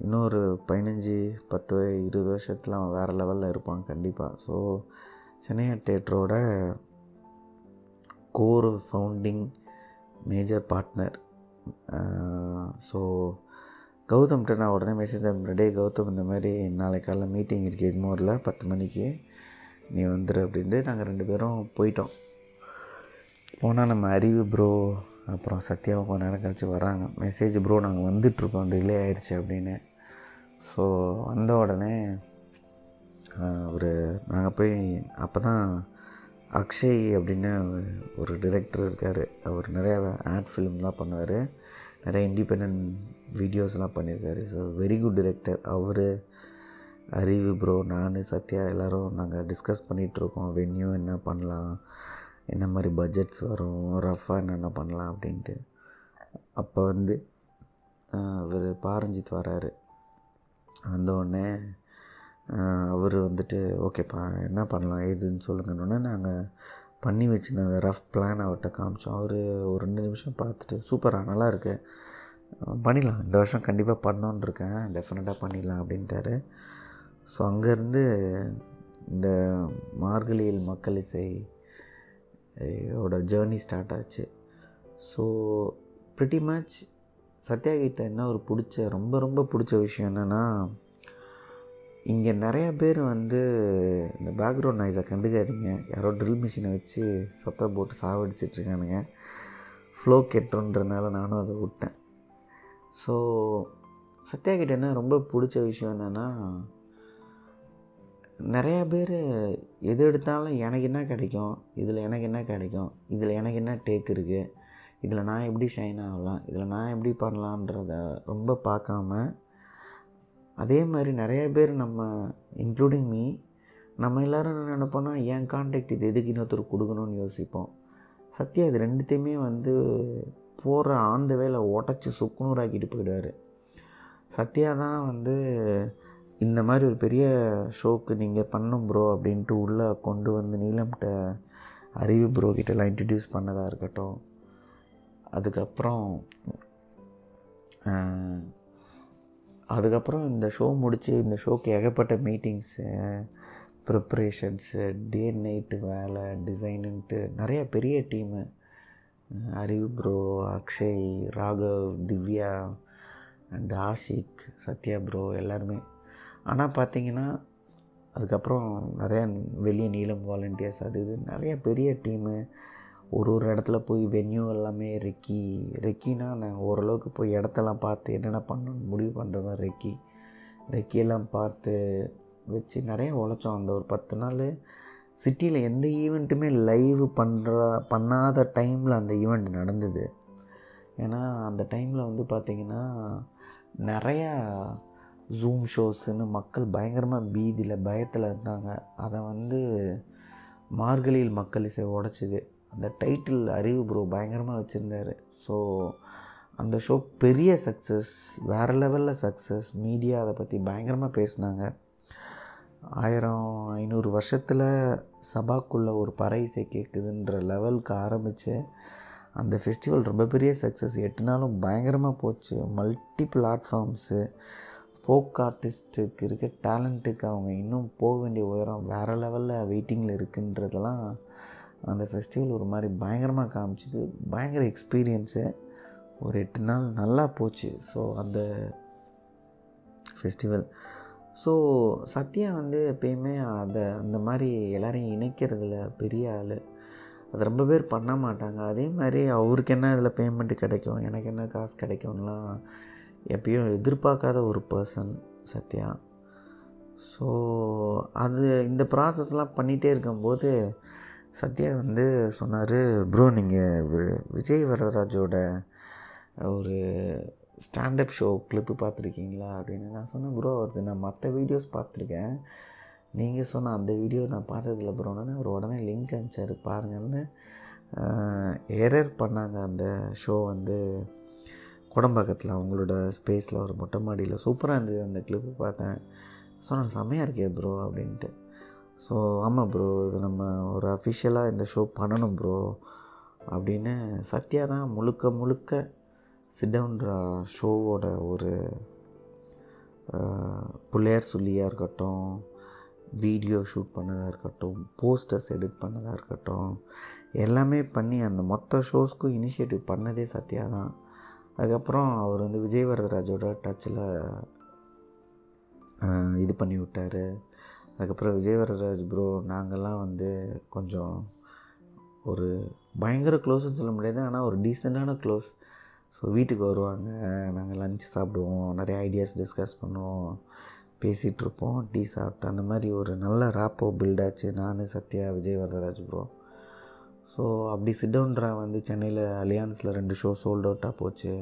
இன்னொரு பதினஞ்சு பத்து இருபது வருஷத்தில் அவன் வேறு லெவலில் இருப்பான் கண்டிப்பாக. ஸோ சென்னை ஆர்ட் தியேட்டரோட core founding major partner. So கௌதம்கிட்ட நான் உடனே மெசேஜ் அனுப்பினேன், டே கௌதம் இந்த மாதிரி நாளைக்கு காலைல மீட்டிங் இருக்குது எக்மோரில் பத்து மணிக்கு நீ வந்துடு அப்படின்ட்டு. நாங்கள் ரெண்டு பேரும் போயிட்டோம். போனால் நம்ம அறிவு ப்ரோ அப்புறம் சத்யாவும் கொஞ்சம் நேரம் கழித்து வராங்க. மெசேஜ், ப்ரோ நாங்கள் வந்துட்ருக்கோம் டிலே ஆகிடுச்சு அப்படின்னு. ஸோ வந்த உடனே ஒரு நாங்கள் போய், அப்போ தான் அக்ஷய் அப்படின்னு ஒரு டிரெக்டர் இருக்கார், அவர் நிறையா ஆட் ஃபிலிம்லாம் பண்ணுவார், நிறைய இண்டிபெண்ட் வீடியோஸ்லாம் பண்ணியிருக்காரு. So very good director. அவர் அறிவு ப்ரோ நான் சத்யா எல்லோரும் நாங்கள் டிஸ்கஸ் பண்ணிகிட்ருக்கோம் வென்யூ என்ன பண்ணலாம், என்ன மாதிரி பட்ஜெட்ஸ் வரும், ரஃபாக என்னென்ன பண்ணலாம் அப்படின்ட்டு. அப்போ வந்து அவர் பாரஞ்சித் வராரு. வந்தோடனே அவர் வந்துட்டு, ஓகேப்பா என்ன பண்ணலாம் ஏதுன்னு சொல்லுங்கன்னொடனே நாங்கள் பண்ணி வச்சுருந்தேன் அந்த ரஃப் பிளான் அவர்கிட்ட காமிச்சோம். அவர் ஒரு ரெண்டு நிமிஷம் பார்த்துட்டு, சூப்பராக நல்லாயிருக்கு பண்ணிடலாம், இந்த வருஷம் கண்டிப்பாக பண்ணோன்னு இருக்கேன், டெஃபினட்டாக பண்ணிடலாம் அப்படின்ட்டாரு. ஸோ அங்கேருந்து இந்த மார்கழியில் மக்கள் இசையோட ஜேர்னி ஸ்டார்ட் ஆச்சு. ஸோ ப்ரிட்டி மச் சத்யாகிட்ட என்ன ஒரு பிடிச்ச ரொம்ப ரொம்ப பிடிச்ச விஷயம் என்னென்னா, இங்கே நிறையா பேர் வந்து இந்த பேக்ரவுண்ட் நாய்ஸை கண்டுக்காதீங்க, யாரோ ட்ரில் மிஷினை வச்சு சத்தம் போட்டு சாவடிச்சிட்ருக்கானுங்க, ஃப்ளோ கெட்டுன்றதுனால நானும் அதை விட்டேன். ஸோ சத்யாகிட்ட என்ன ரொம்ப பிடிச்ச விஷயம் என்னென்னா, நிறையா பேர் எது எடுத்தாலும் எனக்கு என்ன கிடைக்கும், இதில் எனக்கு என்ன கிடைக்கும், இதில் எனக்கு என்ன டேக் இருக்குது, இதில் நான் எப்படி ஷைன் ஆகலாம், இதில் நான் எப்படி பண்ணலான்றத ரொம்ப பார்க்காம, அதே மாதிரி நிறையா பேர் நம்ம இன்க்ளூடிங் மீ நம்ம எல்லோரும் என்ன நினைப்போன்னா, என் கான்டாக்ட் இது எதுக்கு இன்னொருத்தர் கொடுக்கணும்னு யோசிப்போம். சத்யா இது ரெண்டுத்தையுமே வந்து போகிற ஆந்த வேலை உடச்சி சுக்குநூறாக்கிட்டு போயிடுவார். சத்யா தான் வந்து இந்த மாதிரி ஒரு பெரிய ஷோக்கு நீங்கள் பண்ணும் ப்ரோ அப்படின்ட்டு உள்ளே கொண்டு வந்து நீலம்கிட்ட அறிவு ப்ரோ கிட்டலாம் இன்ட்ரடியூஸ் பண்ணதாக இருக்கட்டும், அதுக்கப்புறம் அதுக்கப்புறம் இந்த ஷோ முடித்து இந்த ஷோக்கு ஏகப்பட்ட மீட்டிங்ஸு, ப்ரிப்ரேஷன்ஸு, டே நைட்டு வேலை, டிசைனுன்ட்டு நிறைய பெரிய team, Arivu bro, Akshay, Raghav, Divya and Ashiq, Sathya bro எல்லாருமே. ஆனால் பார்த்திங்கன்னா அதுக்கப்புறம் நிறையா வெளியே நீளம் வாலண்டியர்ஸ் அது இது நிறையா பெரிய டீமு, ஒரு ஒரு இடத்துல போய் வென்யூ எல்லாமே ரெக்கி ரெக்கினா நாங்கள் ஓரளவுக்கு போய் இடத்தெல்லாம் பார்த்து என்னென்ன பண்ணணும்னு முடிவு பண்ணுறது தான் ரெக்கி ரெக்கியெல்லாம் பார்த்து வச்சு நிறைய உழைச்சோம். அந்த ஒரு பத்து நாள் சிட்டியில் எந்த ஈவெண்ட்டுமே லைவ் பண்ணுறா பண்ணாத டைமில் அந்த ஈவெண்ட் நடந்தது. ஏன்னா அந்த டைமில் வந்து பார்த்திங்கன்னா நிறையா ஜூம் ஷோஸுன்னு மக்கள் பயங்கரமாக பீதியில் பயத்தில் இருந்தாங்க. அதை வந்து மார்கழியில் மக்கள் இசை உடைச்சிது. அந்த டைட்டில் அறிவு ப்ரோ பயங்கரமாக வச்சுருந்தார். ஸோ அந்த ஷோ பெரிய சக்ஸஸ், வேறு லெவலில் சக்ஸஸ். மீடியா அதை பற்றி பயங்கரமாக பேசினாங்க. ஆயிரம் ஐநூறு வருஷத்தில் சபாக்குள்ளே ஒரு பறை இசை கேட்குதுன்ற லெவலுக்கு ஆரம்பித்து அந்த ஃபெஸ்டிவல் ரொம்ப பெரிய சக்ஸஸ். எட்டு நாளும் பயங்கரமாக போச்சு. மல்டி பிளாட்ஃபார்ம்ஸு, ஃபோக் ஆர்டிஸ்ட்டுக்கு இருக்க டேலண்ட்டுக்கு அவங்க இன்னும் போக வேண்டிய உயரம் வேறு லெவலில் வெயிட்டிங்கில் இருக்குன்றதெல்லாம் அந்த ஃபெஸ்டிவல் ஒரு மாதிரி பயங்கரமாக காமிச்சிது. பயங்கர எக்ஸ்பீரியன்ஸு. ஒரு எட்டு நாள் நல்லா போச்சு ஸோ அந்த ஃபெஸ்டிவல். ஸோ சத்யா வந்து எப்பயுமே அதை அந்த மாதிரி எல்லோரையும் இணைக்கிறதுல பெரிய ஆள். அது ரொம்ப பேர் பண்ண மாட்டாங்க. அதே மாதிரி அவருக்கு என்ன இதில் பேமெண்ட்டு கிடைக்கும், எனக்கு என்ன காசு கிடைக்கும்லாம் எப்பயும் எதிர்பார்க்காத ஒரு பர்சன் சத்யா. ஸோ அது இந்த ப்ராசஸ்லாம் பண்ணிகிட்டே இருக்கும்போது சத்யா வந்து சொன்னார், ப்ரோ நீங்கள் விஜய் வரதராஜோட ஒரு ஸ்டாண்டப் ஷோ கிளிப்பு பார்த்துருக்கீங்களா அப்படின்னு. நான் சொன்னேன், ப்ரோ அவருக்கு நான் மற்ற வீடியோஸ் பார்த்துருக்கேன், நீங்கள் சொன்ன அந்த வீடியோ நான் பார்த்ததில்ல ப்ரோன்னு. அவர் உடனே லிங்க் அனுப்பிச்சார் பாருங்கன்னு. எரர் பண்ணாங்க அந்த ஷோ வந்து குடம்பாக்கத்தில் அவங்களோட ஸ்பேஸில் ஒரு மொட்டை மாடியில் சூப்பராக இருந்தது. அந்த கிளிப்பு பார்த்தேன். சொன்னேன், செம்மையாக இருக்கே ப்ரோ அப்படின்ட்டு. ஸோ ஆமாம் ப்ரோ, இது நம்ம ஒரு அஃபிஷியலாக இந்த ஷோ பண்ணணும் ப்ரோ அப்படின்னு சத்யா தான் முழுக்க முழுக்க சிட்டவுன்ற ஷோவோட ஒரு பிள்ளையார் சொல்லியாக இருக்கட்டும், வீடியோ ஷூட் பண்ணதாக இருக்கட்டும், போஸ்டர்ஸ் எடிட் பண்ணதாக இருக்கட்டும், எல்லாமே பண்ணி அந்த மொத்த ஷோஸ்க்கும் இனிஷியேட்டிவ் பண்ணதே சத்யா தான். அதுக்கப்புறம் அவர் வந்து விஜய் வரதராஜோட டச்சில் இது பண்ணி விட்டார். அதுக்கப்புறம் விஜய் வரதராஜ் ப்ரோ நாங்கள்லாம் வந்து கொஞ்சம் ஒரு பயங்கர க்ளோஸ்ன்னு சொல்ல முடியாது, ஆனால் ஒரு டீசெண்டான க்ளோஸ். ஸோ வீட்டுக்கு வருவாங்க, நாங்கள் லஞ்ச் சாப்பிடுவோம், நிறைய ஐடியாஸ் டிஸ்கஸ் பண்ணுவோம், பேசிகிட்ருப்போம், டீ சாப்பிட்டு அந்த மாதிரி ஒரு நல்ல ராப்போ பில்டாச்சு நான் சத்யா விஜய் வரதராஜ் ப்ரோ. ஸோ அப்படி சிட்டவுன்றா வந்து சென்னையில் அலியான்ஸில் ரெண்டு ஷோ சோல்ட் அவுட்டாக போச்சு,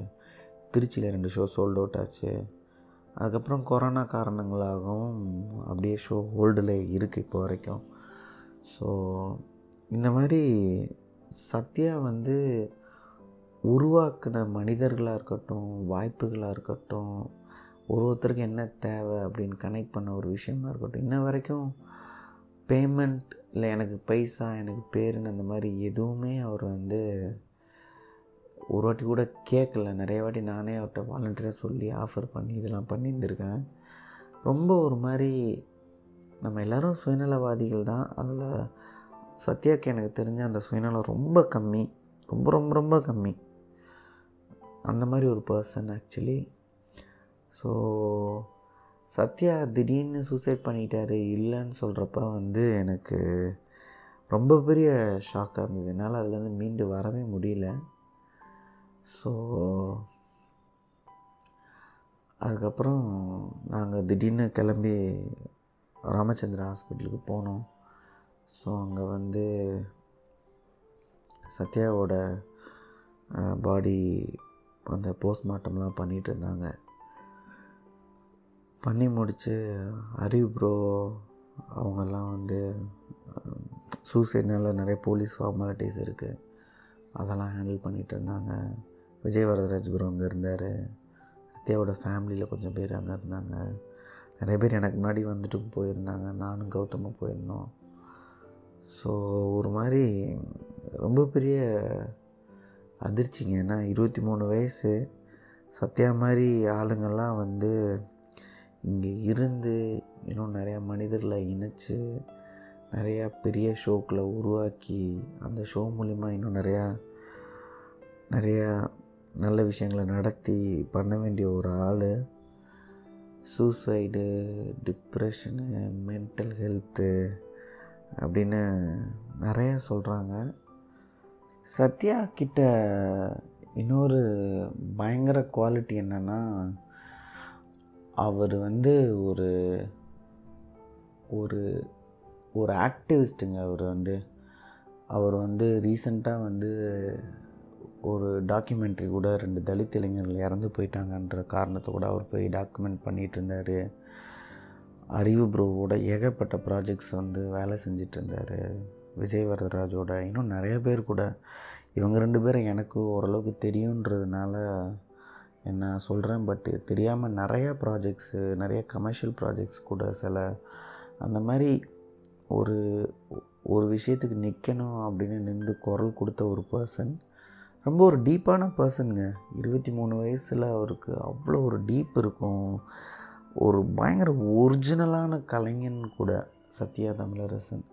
திருச்சியில் ரெண்டு ஷோ சோல்ட் அவுட் ஆச்சு. அதுக்கப்புறம் கொரோனா காரணங்களாகவும் அப்படியே ஷோ ஹோல்டில் இருக்குது இப்போ வரைக்கும். ஸோ இந்த மாதிரி சத்யா வந்து உருவாக்கின மனிதர்களாக இருக்கட்டும், வாய்ப்புகளாக இருக்கட்டும், ஒரு ஒருத்தருக்கு என்ன தேவை அப்படின்னு கனெக்ட் பண்ண ஒரு விஷயமா இருக்கட்டும், இன்ன வரைக்கும் பேமெண்ட் இல்லை, எனக்கு பைசா எனக்கு பேருன்னு அந்த மாதிரி எதுவுமே அவர் வந்து ஒரு வாட்டி கூட கேட்கல. நிறைய வாட்டி நானே அவர்கிட்ட வாலண்டியராக சொல்லி ஆஃபர் பண்ணி இதெல்லாம் பண்ணியிருந்திருக்கேன். ரொம்ப ஒரு மாதிரி நம்ம எல்லோரும் சுயநலவாதிகள் தான். அதில் சத்யாக்கு எனக்கு தெரிஞ்ச அந்த சுயநலம் ரொம்ப கம்மி, ரொம்ப ரொம்ப ரொம்ப கம்மி. அந்த மாதிரி ஒரு பர்சன் ஆக்சுவலி. ஸோ சத்யா திடீர்னு சூசைட் பண்ணிட்டாரு இல்லைன்னு சொல்கிறப்ப வந்து எனக்கு ரொம்ப பெரிய ஷாக்காக இருந்தது. என்னால் அதுலேருந்து மீண்டு வரவே முடியல. ஸோ அதுக்கப்புறம் நாங்கள் திடீர்னு கிளம்பி ராமச்சந்திரா ஹாஸ்பிட்டலுக்கு போனோம். ஸோ அங்கே வந்து சத்யாவோட பாடி அந்த போஸ்ட்மார்ட்டம்லாம் பண்ணிகிட்டு இருந்தாங்க. பண்ணி முடித்து ஹரி ப்ரோ அவங்கெல்லாம் வந்து சூசைட்னால நிறைய போலீஸ் ஃபார்மாலிட்டிஸ் இருக்குது, அதெல்லாம் ஹேண்டில் பண்ணிகிட்டு இருந்தாங்க. விஜய் வரதராஜ் ப்ரோ அங்கே இருந்தார். சத்யாவோட ஃபேமிலியில் கொஞ்சம் பேர் அங்கே இருந்தாங்க. நிறைய பேர் எனக்கு முன்னாடி வந்துட்டு போயிருந்தாங்க. நானும் கௌதமும் போயிருந்தோம். ஸோ ஒரு மாதிரி ரொம்ப பெரிய அதிர்ச்சிங்க. ஏன்னா இருபத்தி மூணு வயசு சத்யா மாதிரி ஆளுங்கள்லாம் வந்து இங்கே இருந்து இன்னும் நிறையா மனிதர்களை இணைச்சி நிறையா பெரிய ஷோக்களை உருவாக்கி அந்த ஷோ மூலிமா இன்னும் நிறையா நிறையா நல்ல விஷயங்களை நடத்தி பண்ண வேண்டிய ஒரு ஆள். சூசைடு, டிப்ரெஷனு, மென்டல் ஹெல்த்து அப்படின்னு நிறையா சொல்கிறாங்க. சத்யா கிட்ட இன்னொரு பயங்கர குவாலிட்டி என்னென்னா, அவர் வந்து ஒரு ஒரு ஒரு ஆக்டிவிஸ்ட்டுங்க. அவர் வந்து அவர் வந்து ரீசண்டாக வந்து ஒரு டாக்குமெண்ட்ரி கூட ரெண்டு தலித் இளைஞர்கள் இறந்து போயிட்டாங்கன்ற காரணத்தை கூட அவர் போய் டாக்குமெண்ட் பண்ணிகிட்டு இருந்தார். அறிவு ப்ரோவோட ஏகப்பட்ட ப்ராஜெக்ட்ஸ் வந்து வேலை செஞ்சிட்டு இருந்தார். விஜய் வரதராஜோட இன்னும் நிறைய பேர் கூட. இவங்க ரெண்டு பேரும் எனக்கு ஓரளவுக்கு தெரியுன்றதுனால என்ன சொல்கிறேன், பட் தெரியாமல் நிறையா ப்ராஜெக்ட்ஸு, நிறைய கமர்ஷியல் ப்ராஜெக்ட்ஸ் கூட சில அந்த மாதிரி ஒரு ஒரு விஷயத்துக்கு நிற்கணும் அப்படின்னு நின்று குரல் கொடுத்த ஒரு பர்சன், ரொம்ப ஒரு டீப்பான பர்சனுங்க. இருபத்தி மூணு வயசில் அவருக்கு அவ்வளோ ஒரு டீப் இருக்கும். ஒரு பயங்கர ஒரிஜினலான கலைஞன் கூட சத்யா தமிழரசன்.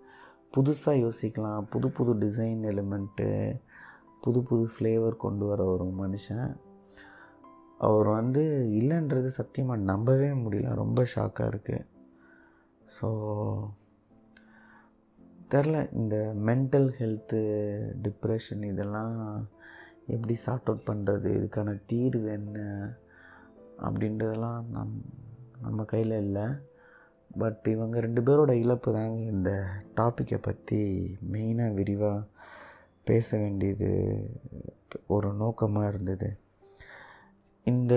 புதுசாக யோசிக்கலாம், புது புது டிசைன் எலிமெண்ட்டு, புது புது ஃப்ளேவர் கொண்டு வர ஒரு மனுஷன். அவர் வந்து இல்லைன்றது சத்தியமாக நம்பவே முடியல. ரொம்ப ஷாக்காக இருக்குது. ஸோ தெரில, இந்த மென்டல் ஹெல்த்து, டிப்ரெஷன் இதெல்லாம் எப்படி சார்ட் அவுட் பண்ணுறது, இதுக்கான தீர்வு என்ன அப்படின்றதெல்லாம் நம் நம்ம கையில் இல்லை. பட் இவங்க ரெண்டு பேரோட இழப்பு தாங்க இந்த டாப்பிக்கை பற்றி மெயினாக விரிவாக பேச வேண்டியது ஒரு நோக்கமாக இருந்தது. இந்த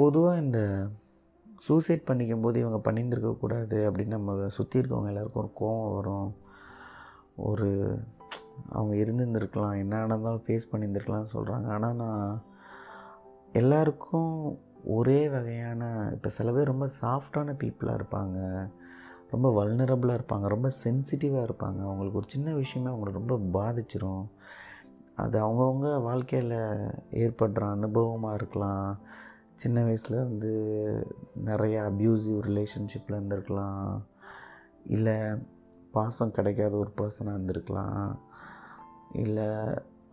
பொதுவாக இந்த சூசைட் பண்ணிக்கும் போது இவங்க பண்ணியிருந்துருக்கக்கூடாது அப்படின்னு நம்ம சுற்றி இருக்கவங்க எல்லாருக்கும் ஒரு கோவம் வரும். ஒரு அவங்க இருந்துருந்துருக்கலாம், என்ன நடந்தாலும் ஃபேஸ் பண்ணியிருந்துருக்கலாம்னு சொல்கிறாங்க. ஆனால் நான் எல்லாருக்கும் ஒரே வகையான, இப்போ சில பேர் ரொம்ப சாஃப்டான பீப்புளாக இருப்பாங்க, ரொம்ப வல்னரபுளாக இருப்பாங்க, ரொம்ப சென்சிட்டிவாக இருப்பாங்க. அவங்களுக்கு ஒரு சின்ன விஷயமே அவங்களை ரொம்ப பாதிச்சிடும். அது அவங்கவுங்க வாழ்க்கையில் ஏற்படுற அனுபவமாக இருக்கலாம். சின்ன வயசுலேருந்து நிறையா அப்யூசிவ் ரிலேஷன்ஷிப்பில் இருந்திருக்கலாம், இல்லை பாசம் கிடைக்காத ஒரு பர்சனாக இருந்திருக்கலாம், இல்லை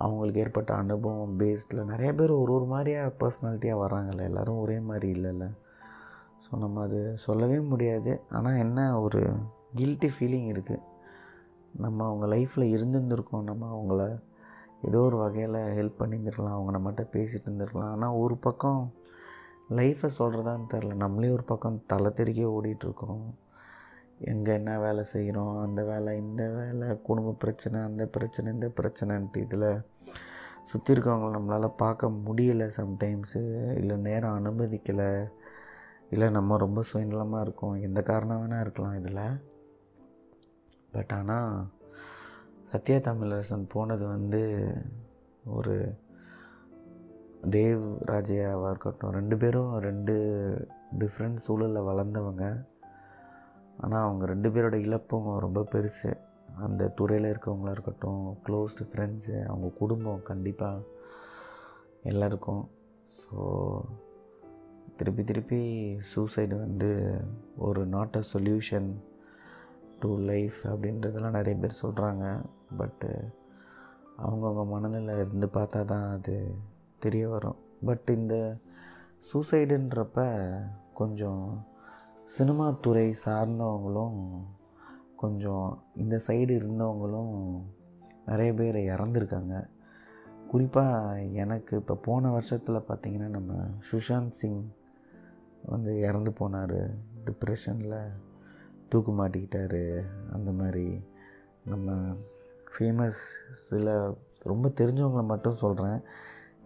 அவங்களுக்கு ஏற்பட்ட அனுபவம் பேஸில் நிறைய பேர் ஒரு ஒரு மாதிரியாக பர்சனாலிட்டியாக வராங்கல்ல. எல்லோரும் ஒரே மாதிரி இல்லைல்ல. ஸோ நம்ம அது சொல்லவே முடியாது. ஆனால் என்ன ஒரு கில்ட்டி ஃபீலிங் இருக்குது. நம்ம அவங்க லைஃப்பில் இருந்துருந்துருக்கோம், நம்ம அவங்கள ஏதோ ஒரு வகையில் ஹெல்ப் பண்ணியிருந்துருக்கலாம், அவங்க நம்மகிட்ட பேசிகிட்டு இருந்திருக்கலாம். ஆனால் ஒரு பக்கம் லைஃப்பை சொல்கிறதான்னு தெரில, நம்மளே ஒரு பக்கம் தலை தெறிக்கே ஓடிட்டுருக்கோம். எங்கே என்ன வேலை செய்கிறோம், அந்த வேலை, இந்த வேலை, குடும்ப பிரச்சனை, அந்த பிரச்சனை, இந்த பிரச்சனைன்ட்டு இதில் சுற்றி இருக்கவங்களை நம்மளால் பார்க்க முடியலை சம்டைம்ஸு, இல்லை நேரம் அனுமதிக்கலை, இல்லை நம்ம ரொம்ப சுயநலமாக இருக்கோம். எந்த காரணம் வேணால் இருக்கலாம் இதில். பட் ஆனால் சத்யா தமிழரசன் போனது வந்து ஒரு தேவ் ராஜ்யாவாக இருக்கட்டும், ரெண்டு பேரும் ரெண்டு டிஃப்ரெண்ட் சூழலில் வளர்ந்தவங்க. ஆனால் அவங்க ரெண்டு பேரோட இழப்பும் ரொம்ப பெருசு. அந்த துறையில் இருக்கவங்களாக இருக்கட்டும், க்ளோஸ்டு ஃப்ரெண்ட்ஸு, அவங்க குடும்பம் கண்டிப்பாக எல்லாருக்கும். ஸோ திருப்பி திருப்பி சூசைடு வந்து ஒரு not a solution to life அப்படின்றதெல்லாம் நிறைய பேர் சொல்கிறாங்க. பட்டு அவங்கவுங்க மனநிலை இருந்து பார்த்தா தான் அது தெரிய வரும். பட் இந்த சூசைடுன்றப்ப கொஞ்சம் சினிமா துறை சார்ந்தவங்களும் கொஞ்சம் இந்த சைடு இருந்தவங்களும் நிறைய பேர் இறந்துருக்காங்க. குறிப்பாக எனக்கு இப்போ போன வருஷத்தில் பார்த்திங்கன்னா, நம்ம சுஷாந்த் சிங் வந்து இறந்து போனார். டிப்ரெஷனில் தூக்கு மாட்டிக்கிட்டார். அந்த மாதிரி நம்ம ஃபேமஸ் சில ரொம்ப தெரிஞ்சவங்களை மட்டும் சொல்கிறேன்,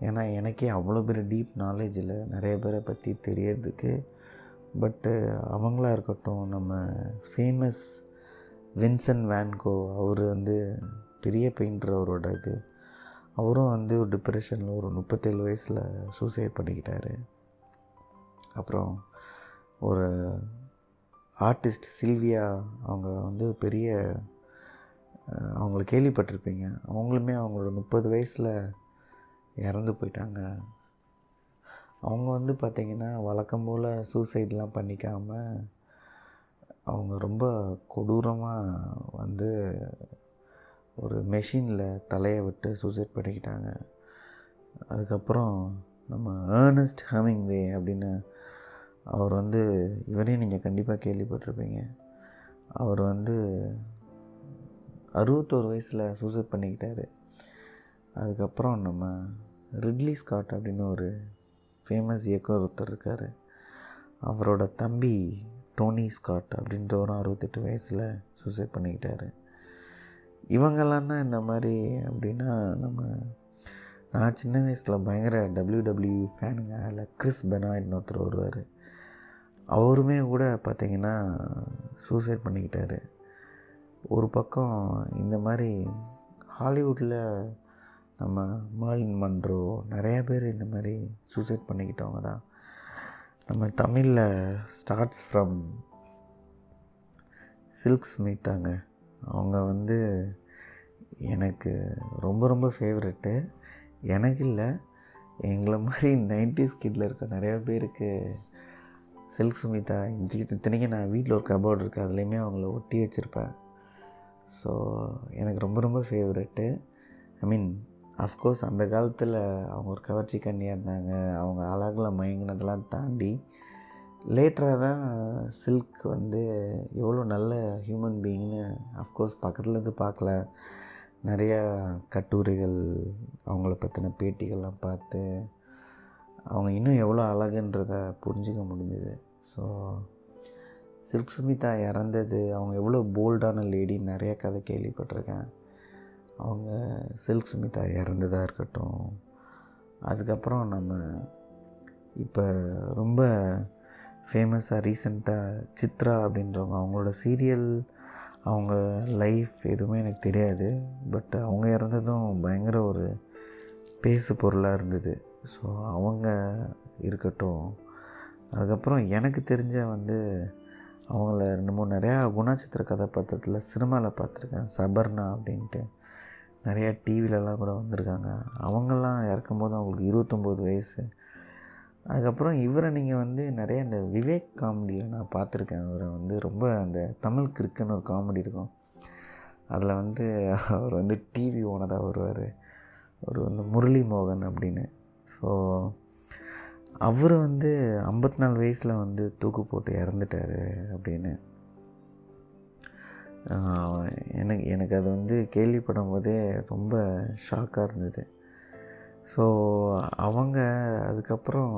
ஏன்னா எனக்கே அவ்வளோ பெரிய டீப் நாலேஜ் இல்லை நிறைய பேரை பற்றி தெரியறதுக்கு. பட்டு அவங்களா இருக்கட்டும், நம்ம ஃபேமஸ் வின்சென்ட் வான் கோ, அவர் வந்து பெரிய பெயிண்டர். அவரோட இது அவரும் வந்து ஒரு டிப்ரெஷனில் ஒரு முப்பத்தேழு வயசில் சூசைட் பண்ணிக்கிட்டார். அப்புறம் ஒரு ஆர்டிஸ்ட் சில்வியா, அவங்க வந்து பெரிய, அவங்கள கேள்விப்பட்டிருப்பீங்க, அவங்களுமே அவங்களோட முப்பது வயசில் இறந்து போயிட்டாங்க. அவங்க வந்து பார்த்திங்கன்னா வழக்கம் போல் சூசைட்லாம் பண்ணிக்காமல் அவங்க ரொம்ப கொடூரமாக வந்து ஒரு மெஷினில் தலையை விட்டு சூசைட் பண்ணிக்கிட்டாங்க. அதுக்கப்புறம் நம்ம ஏர்னஸ்ட் ஹெமிங்வே அப்படின்னு அவர் வந்து, இவரே நீங்கள் கண்டிப்பாக கேள்விப்பட்டிருப்பீங்க, அவர் வந்து அறுபத்தோரு வயசில் சூசைட் பண்ணிக்கிட்டார். அதுக்கப்புறம் நம்ம ரிட்லி ஸ்காட் அப்படின்னு ஒரு ஃபேமஸ் இயக்குனர் ஒருத்தர் இருக்கார். அவரோட தம்பி டோனி ஸ்காட் அப்படின்றவரும் அறுபத்தெட்டு வயசில் சூசைட் பண்ணிக்கிட்டார். இவங்கெல்லாம் தான் இந்த மாதிரி அப்படின்னா நம்ம நான் சின்ன வயசில் பயங்கர டபிள்யூ டபிள்யூ ஃபேனுங்க. அதில் கிறிஸ் பெனாய்ட்னு ஒருத்தர் வருவார். அவருமே கூட பார்த்திங்கன்னா சூசைட் பண்ணிக்கிட்டார். ஒரு பக்கம் இந்த மாதிரி ஹாலிவுட்டில் நம்ம மேர்லின் மன்றோ நிறையா பேர் இந்த மாதிரி சூசைட் பண்ணிக்கிட்டவங்க தான். நம்ம தமிழில் ஸ்டார்ட்ஸ் ஃப்ரம் சில்க் ஸ்மித்தாங்க. அவங்க வந்து எனக்கு ரொம்ப ரொம்ப ஃபேவரெட்டு. எனக்கு இல்லை, எங்களை மாதிரி நைன்டிஸ் கிட்டில் இருக்க நிறையா பேருக்கு சில்க் ஸ்மிதா இங்கிட்ட இத்தனைக்கு நான் வீட்டில் ஒரு கபோர்டு இருக்குது, அதுலேயுமே அவங்கள ஒட்டி வச்சுருப்பேன். ஸோ எனக்கு ரொம்ப ரொம்ப ஃபேவரெட்டு. ஐ மீன் அஃப்கோர்ஸ் அந்த காலத்தில் அவங்க ஒரு கவர்ச்சி கண்ணியாக இருந்தாங்க. அவங்க அழகில் மயங்கினதெல்லாம் தாண்டி லேட்டராக தான் சில்க் வந்து எவ்வளோ நல்ல ஹியூமன் பீயிங்னு அஃப்கோர்ஸ் பக்கத்துலேருந்து பார்க்கல, நிறையா கட்டுரைகள் அவங்கள பற்றின பேட்டிகள்லாம் பார்த்து அவங்க இன்னும் எவ்வளோ அழகுன்றத புரிஞ்சிக்க முடிஞ்சுது. ஸோ சில்க் ஸ்மிதா இறந்தது, அவங்க எவ்வளோ போல்டான லேடி, நிறையா கதை கேள்விப்பட்டிருக்கேன். அவங்க சில்க் ஸ்மிதா இறந்ததாக இருக்கட்டும், அதுக்கப்புறம் நம்ம இப்போ ரொம்ப ஃபேமஸாக ரீசண்டாக சித்ரா அப்படின்றவங்க, அவங்களோட சீரியல் அவங்க லைஃப் எதுவுமே எனக்கு தெரியாது, பட் அவங்க இறந்ததும் பயங்கர ஒரு பேசு பொருளாக இருந்தது. ஸோ அவங்க இருக்கட்டும், அதுக்கப்புறம் எனக்கு தெரிஞ்ச வந்து அவங்கள ரெண்டு மூணு நிறையா குணச்சித்திர கதாபாத்திரத்தில் சினிமாவில் பார்த்துருக்கேன். சபர்னா அப்படின்ட்டு நிறையா டிவிலலாம் கூட வந்திருக்காங்க. அவங்கெல்லாம் இறக்கும்போது அவங்களுக்கு இருபத்தொம்போது வயசு. அதுக்கப்புறம் இவரை நீங்கள் வந்து நிறையா இந்த விவேக் காமெடியில் நான் பார்த்துருக்கேன். அவரை வந்து ரொம்ப அந்த தமிழ் கிறுக்குன்னு ஒரு காமெடி இருக்கும், அதில் வந்து அவர் வந்து டிவி ஓனராக வருவார். அவர் வந்து முரளி மோகன் அப்படின்னு. ஸோ அவர் வந்து ஐம்பத்தி நாலு வயசில் வந்து தூக்கு போட்டு இறந்துட்டார் அப்படின்னு எனக்கு எனக்கு அது வந்து கேள்விப்படும் போதே ரொம்ப ஷாக்காக இருந்தது. ஸோ அவங்க அதுக்கப்புறம்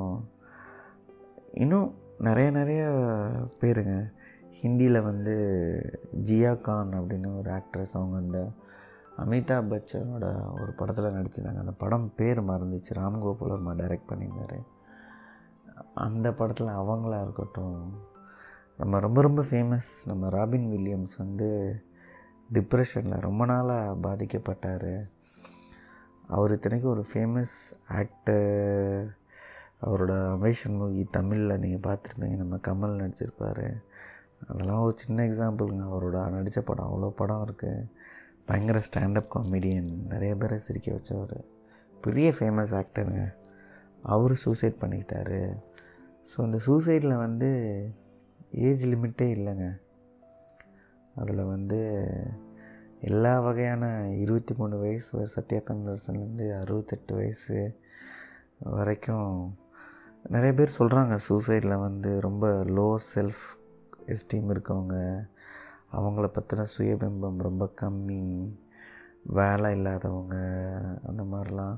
இன்னும் நிறைய நிறைய பேருங்க. ஹிந்தியில் வந்து ஜியா கான் அப்படின்னு ஒரு ஆக்ட்ரஸ், அவங்க அந்த அமிதாப் பச்சனோட ஒரு படத்தில் நடிச்சிருந்தாங்க. அந்த படம் பேர் மறந்துச்சு, ராம்கோபால் வர்மா டைரக்ட் பண்ணியிருந்தார். அந்த படத்தில் அவங்களா இருக்கட்டும், நம்ம ரொம்ப ரொம்ப ஃபேமஸ் நம்ம ராபின் வில்லியம்ஸ் வந்து டிப்ரெஷனில் ரொம்ப நாளாக பாதிக்கப்பட்டார். அவர் இத்தனைக்கும் ஒரு ஃபேமஸ் ஆக்டர். அவரோட அமேஷன் மூவி தமிழில் நீங்கள் பார்த்துருப்பீங்க, நம்ம கமல் நடிச்சிருப்பார். அதெல்லாம் ஒரு சின்ன எக்ஸாம்பிளுங்க. அவரோட நடித்த படம் அவ்வளோ படம் இருக்குது. பயங்கர ஸ்டாண்டப் காமெடியன், நிறைய பேரை சிரிக்க வச்சவர், பெரிய ஃபேமஸ் ஆக்டருங்க. அவர் சூசைட் பண்ணிக்கிட்டார். ஸோ அந்த சூசைடில் வந்து ஏஜ் லிமிட்டே இல்லைங்க. அதில் வந்து எல்லா வகையான இருபத்தி மூணு வயசு சத்யா தமிழரசன்லேருந்து அறுபத்தெட்டு வயசு வரைக்கும் நிறைய பேர் சொல்கிறாங்க. சூசைடில் வந்து ரொம்ப லோ செல்ஃப் எஸ்டீம் இருக்கவங்க, அவங்கள பற்றின சுயபிம்பம் ரொம்ப கம்மி, வேலை இல்லாதவங்க, அந்த மாதிரிலாம்.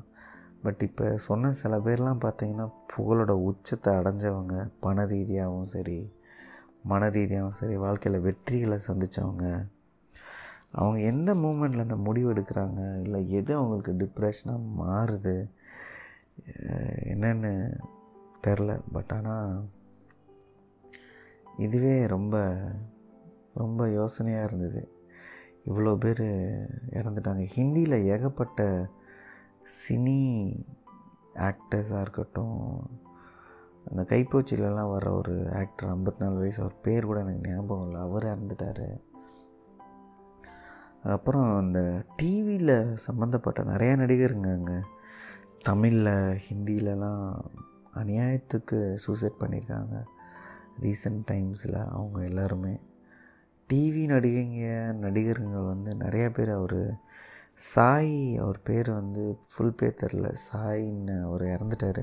பட் இப்போ சொன்ன சில பேர்லாம் பார்த்திங்கன்னா புகழோட உச்சத்தை அடைஞ்சவங்க, பண ரீதியாகவும் சரி மன ரீதியாகவும் சரி வாழ்க்கையில் வெற்றிகளை சந்தித்தவங்க. அவங்க எந்த மூமெண்ட்டில் அந்த முடிவு எடுக்கிறாங்க, இல்லை எது அவங்களுக்கு டிப்ரெஷனாக மாறுது என்னென்னு தெரில. பட் ஆனால் இதுவே ரொம்ப ரொம்ப யோசனையாக இருந்தது. இவ்வளோ பேர் இறந்துட்டாங்க. ஹிந்தியில் ஏகப்பட்ட சினி ஆக்டர்ஸாக இருக்கட்டும், அந்த கைப்போச்சிலலாம் வர ஒரு ஆக்டர் ஐம்பத்தி நாலு வயசு, அவர் பேர் கூட எனக்கு ஞாபகம் இல்லை, அவர் இறந்துட்டார். அப்புறம் அந்த டிவியில் சம்மந்தப்பட்ட நிறையா நடிகருங்க அங்கே தமிழில் ஹிந்திலலாம் அநியாயத்துக்கு சூசைட் பண்ணியிருக்காங்க ரீசன்ட் டைம்ஸில். அவங்க எல்லாருமே டிவி நடிகைங்க நடிகர்கள் வந்து நிறையா பேர். அவர் சாய், அவர் பேர் வந்து ஃபுல் பேர் தெரில, சாயின்னு அவர் இறந்துட்டார்.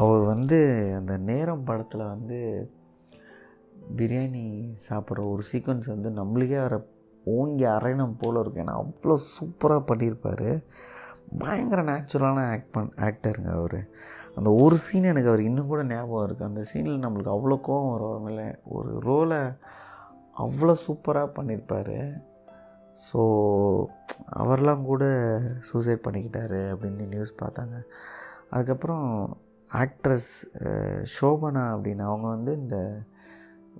அவர் வந்து அந்த நேரம் படத்தில் வந்து பிரியாணி சாப்பிட்ற ஒரு சீக்வன்ஸ் வந்து நம்மளுக்கே அவரை ஓங்கி அரையணம் போல் இருக்கு. ஏன்னா அவ்வளோ சூப்பராக பண்ணியிருப்பார். பயங்கர நேச்சுரலான ஆக்ட் பண் ஆக்டருங்க அவர். அந்த ஒரு சீன் எனக்கு அவர் இன்னும் கூட ஞாபகம் இருக்குது. அந்த சீனில் நம்மளுக்கு அவ்வளோ கோவம் வரும், இல்லை ஒரு ரோலை அவ்வளோ சூப்பராக பண்ணியிருப்பார். ஸோ அவரெலாம் கூட சூசைட் பண்ணிக்கிட்டாரு அப்படின்னு நியூஸ் பார்த்தாங்க. அதுக்கப்புறம் ஆக்ட்ரஸ் ஷோபனா அப்படின்னு அவங்க வந்து இந்த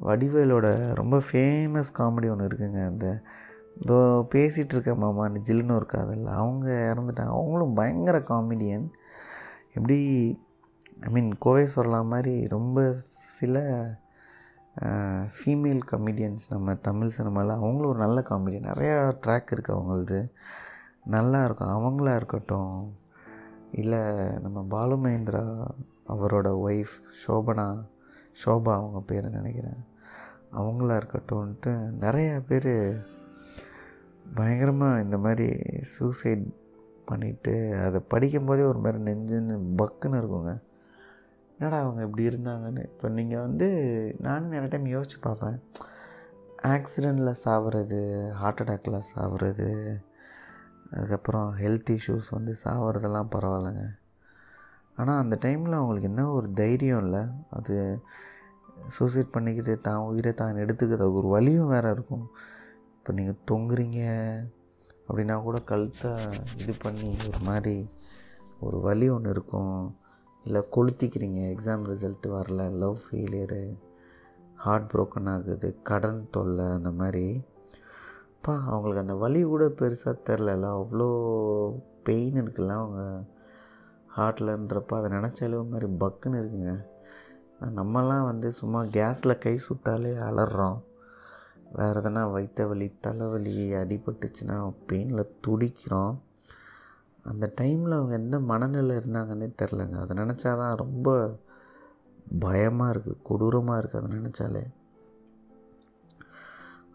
வடிவேலோட ரொம்ப ஃபேமஸ் காமெடி ஒன்று இருக்குங்க, அந்த இதோ பேசிகிட்டு இருக்க மாமான்னு ஜில்லுன்னு ஒரு காதல், அவங்க இறந்துட்டாங்க. அவங்களும் பயங்கர காமெடியன். எப்படி ஐ மீன் கோவை சொல்லலாம் மாதிரி ரொம்ப சில ஃபீமேல் காமெடியன்ஸ் நம்ம தமிழ் சினிமாவில் அவங்களும் ஒரு நல்ல காமெடி நிறையா ட்ராக் இருக்குது அவங்களது, நல்லா இருக்கும். அவங்களா இருக்கட்டும், இல்லை நம்ம பாலு மகேந்திரா அவரோட ஒய்ஃப் ஷோபனா, ஷோபா அவங்க பேர் நினைக்கிறேன், அவங்களா இருக்கட்டும்ன்ட்டு நிறையா பேர் பயங்கரமாக இந்த மாதிரி சூசைட் பண்ணிவிட்டு அதை படிக்கும்போதே ஒரு மாதிரி நெஞ்சுன்னு பக்குன்னு இருக்குங்க, என்னடா அவங்க இப்படி இருந்தாங்கன்னு. இப்போ நீங்கள் வந்து நானும் நிறைய டைம் யோசிச்சு பார்ப்பேன், ஆக்சிடெண்ட்டில் சாவுறது, ஹார்ட் அட்டாக்ல சாவுறது, அதுக்கப்புறம் ஹெல்த் இஷ்யூஸ் வந்து சாகிறதெல்லாம் பரவாயில்லைங்க. ஆனால் அந்த டைமில் அவங்களுக்கு என்ன ஒரு தைரியம் இல்லை, அது சூசைட் பண்ணிக்கிது, தான் உயிரை தான் எடுத்துக்கிறது. அது ஒரு வலியும் வேறு இருக்கும். இப்போ நீங்கள் தொங்குறீங்க அப்படின்னா கூட கழுத்தை இது பண்ணி ஒரு மாதிரி ஒரு வலி ஒன்று இருக்கும், இல்லை கொளுத்திக்கிறீங்க, எக்ஸாம் ரிசல்ட்டு வரல, லவ் ஃபெயிலியரு, ஹார்ட் ப்ரோக்கன் ஆகுது, கடன் தொல்லை, அந்த மாதிரி. அப்பா அவங்களுக்கு அந்த வலி கூட பெருசாக தெரில, அவ்வளோ பெயின் இருக்குல்ல அவங்க ஹார்ட்லன்றப்போ, அதை நினச்சாலே ஒரு மாதிரி பக்குன்னு இருக்குங்க. நம்மலாம் வந்து சும்மா கேஸில் கை சுட்டாலே அலறோம், வேறு எதனா வைத்த வலி, தலைவலி, அடிபட்டுச்சுன்னா பெயினில் துடிக்கிறோம். அந்த டைமில் அவங்க எந்த மனநிலை இருந்தாங்கன்னே தெரிலங்க. அதை நினச்சா தான் ரொம்ப பயமாக இருக்குது, கொடூரமாக இருக்குது அதை நினச்சாலே.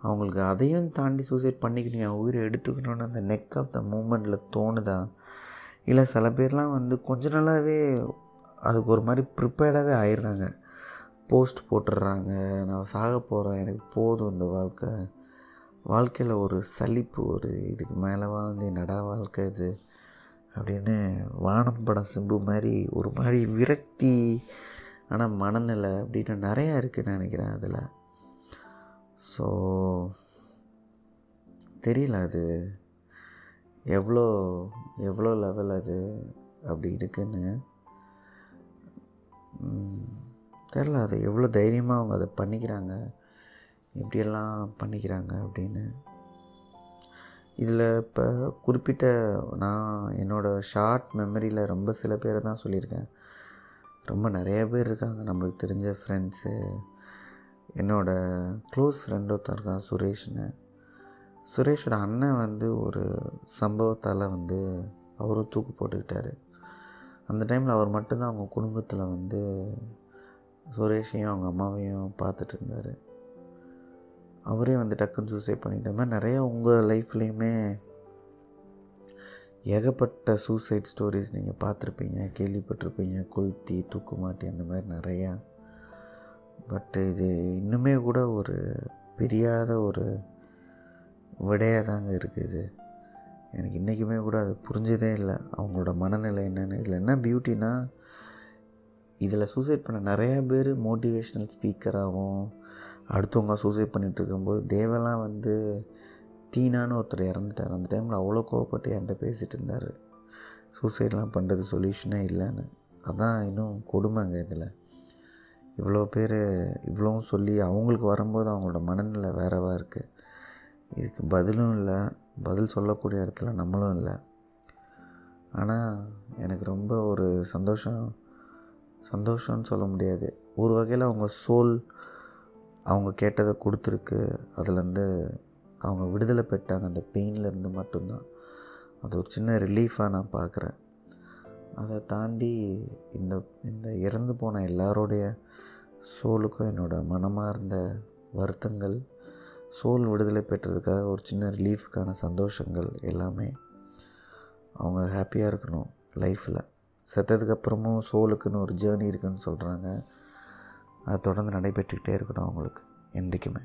அவங்களுக்கு அதையும் தாண்டி சூசைட் பண்ணிக்கிட்டீங்க, உயிரை எடுத்துக்கணும்னு அந்த நெக் ஆஃப் த மூமெண்ட்டில் தோணுதா, இல்லை சில பேர்லாம் வந்து கொஞ்ச நாளாகவே அதுக்கு ஒரு மாதிரி ப்ரிப்பேர்டாகவே ஆயிடுறாங்க, போஸ்ட் போட்டுடுறாங்க, நான் சாக போகிறேன், எனக்கு போதும் இந்த வாழ்க்கை, வாழ்க்கையில் ஒரு சலிப்பு, ஒரு இதுக்கு மேலே வாழ்ந்து நடா வாழ்க்கை இது அப்படின்னு வானம் படம் சிம்பு மாதிரி ஒரு மாதிரி விரக்தி ஆனால் மனநிலை அப்படின்னு நிறையா இருக்குதுன்னு நினைக்கிறேன் அதில். ஸோ தெரியல அது எவ்வளோ எவ்வளோ லெவல் அது அப்படி இருக்குன்னு தெரில, அது எவ்வளோ தைரியமாக அவங்க அதை பண்ணிக்கிறாங்க, எப்படியெல்லாம் பண்ணிக்கிறாங்க அப்படின்னு. இதில் இப்போ குறிப்பிட்ட நான் என்னோடய ஷார்ட் மெமரியில் ரொம்ப சில பேரை தான் சொல்லியிருக்கேன், ரொம்ப நிறைய பேர் இருக்காங்க நம்மளுக்கு தெரிஞ்ச ஃப்ரெண்ட்ஸு. என்னோடய க்ளோஸ் ஃப்ரெண்டு ஒருத்தன் இருக்கான் சுரேஷ்னு, சுரேஷோட அண்ணன் வந்து ஒரு சம்பவத்தால் வந்து அவரும் தூக்கு போட்டுக்கிட்டார். அந்த டைமில் அவர் மட்டும்தான் அவங்க குடும்பத்தில் வந்து சுரேஷையும் அவங்க அம்மாவையும் பார்த்துட்டு இருந்தார். அவரே வந்து டக்குன்னு சூசைட் பண்ணிட்ட மாதிரி நிறையா உங்கள் லைஃப்லேயுமே ஏகப்பட்ட சூசைட் ஸ்டோரிஸ் நீங்கள் பார்த்துருப்பீங்க, கேள்விப்பட்டிருப்பீங்க, கொளுத்தி, தூக்கு மாட்டி, அந்த மாதிரி நிறையா. பட் இது இன்னுமே கூட ஒரு பிரியாத ஒரு விடையாக தாங்க இருக்குது. எனக்கு இன்றைக்குமே கூட அது புரிஞ்சதே இல்லை, அவங்களோட மனநிலை என்னென்னு. இதில் என்ன பியூட்டினா, இதில் சூசைட் பண்ண நிறையா பேர் மோட்டிவேஷ்னல் ஸ்பீக்கராகவும் அடுத்தவங்க சூசைட் பண்ணிகிட்ருக்கும்போது, தேவெல்லாம் வந்து தீனான்னு ஒருத்தர் இறந்துட்டார். அந்த டைமில் அவ்வளோ கோவப்பட்டு என்கிட்ட பேசிகிட்டு இருந்தார், சூசைட்லாம் பண்ணுறது சொல்யூஷனே இல்லைன்னு. அதான் இன்னும் கொடுமைங்க இதில், இவ்வளோ பேர் இவ்வளோவும் சொல்லி அவங்களுக்கு வரும்போது அவங்களோட மனநிலை வேறவா இருக்குது. இதுக்கு பதிலும் இல்லை, பதில் சொல்லக்கூடிய இடத்துல நம்மளும் இல்லை. ஆனால் எனக்கு ரொம்ப ஒரு சந்தோஷம், சந்தோஷம்னு சொல்ல முடியாது, ஒரு வகையில் அவங்க சோல் அவங்க கேட்டதை கொடுத்துருக்கு, அதுலேருந்து அவங்க விடுதலை பெற்றாங்க அந்த பெயின்லேருந்து மட்டும்தான். அது ஒரு சின்ன ரிலீஃபாக நான் பார்க்குறேன். அதை தாண்டி இந்த இந்த இறந்து போன எல்லாரோடைய சோலுக்கும் என்னோடய மனமார்ந்த வருத்தங்கள், சோல் விடுதலை பெற்றதுக்காக ஒரு சின்ன ரிலீஃப்க்கான சந்தோஷங்கள் எல்லாமே. அவங்க ஹாப்பியாக இருக்கணும் லைஃப்பில். செத்ததுக்கப்புறமும் சோலுக்குன்னு ஒரு ஜேர்னி இருக்குன்னு சொல்கிறாங்க, அது தொடர்ந்து நடைபெற்றுக்கிட்டே இருக்கணும் அவங்களுக்கு என்றைக்குமே.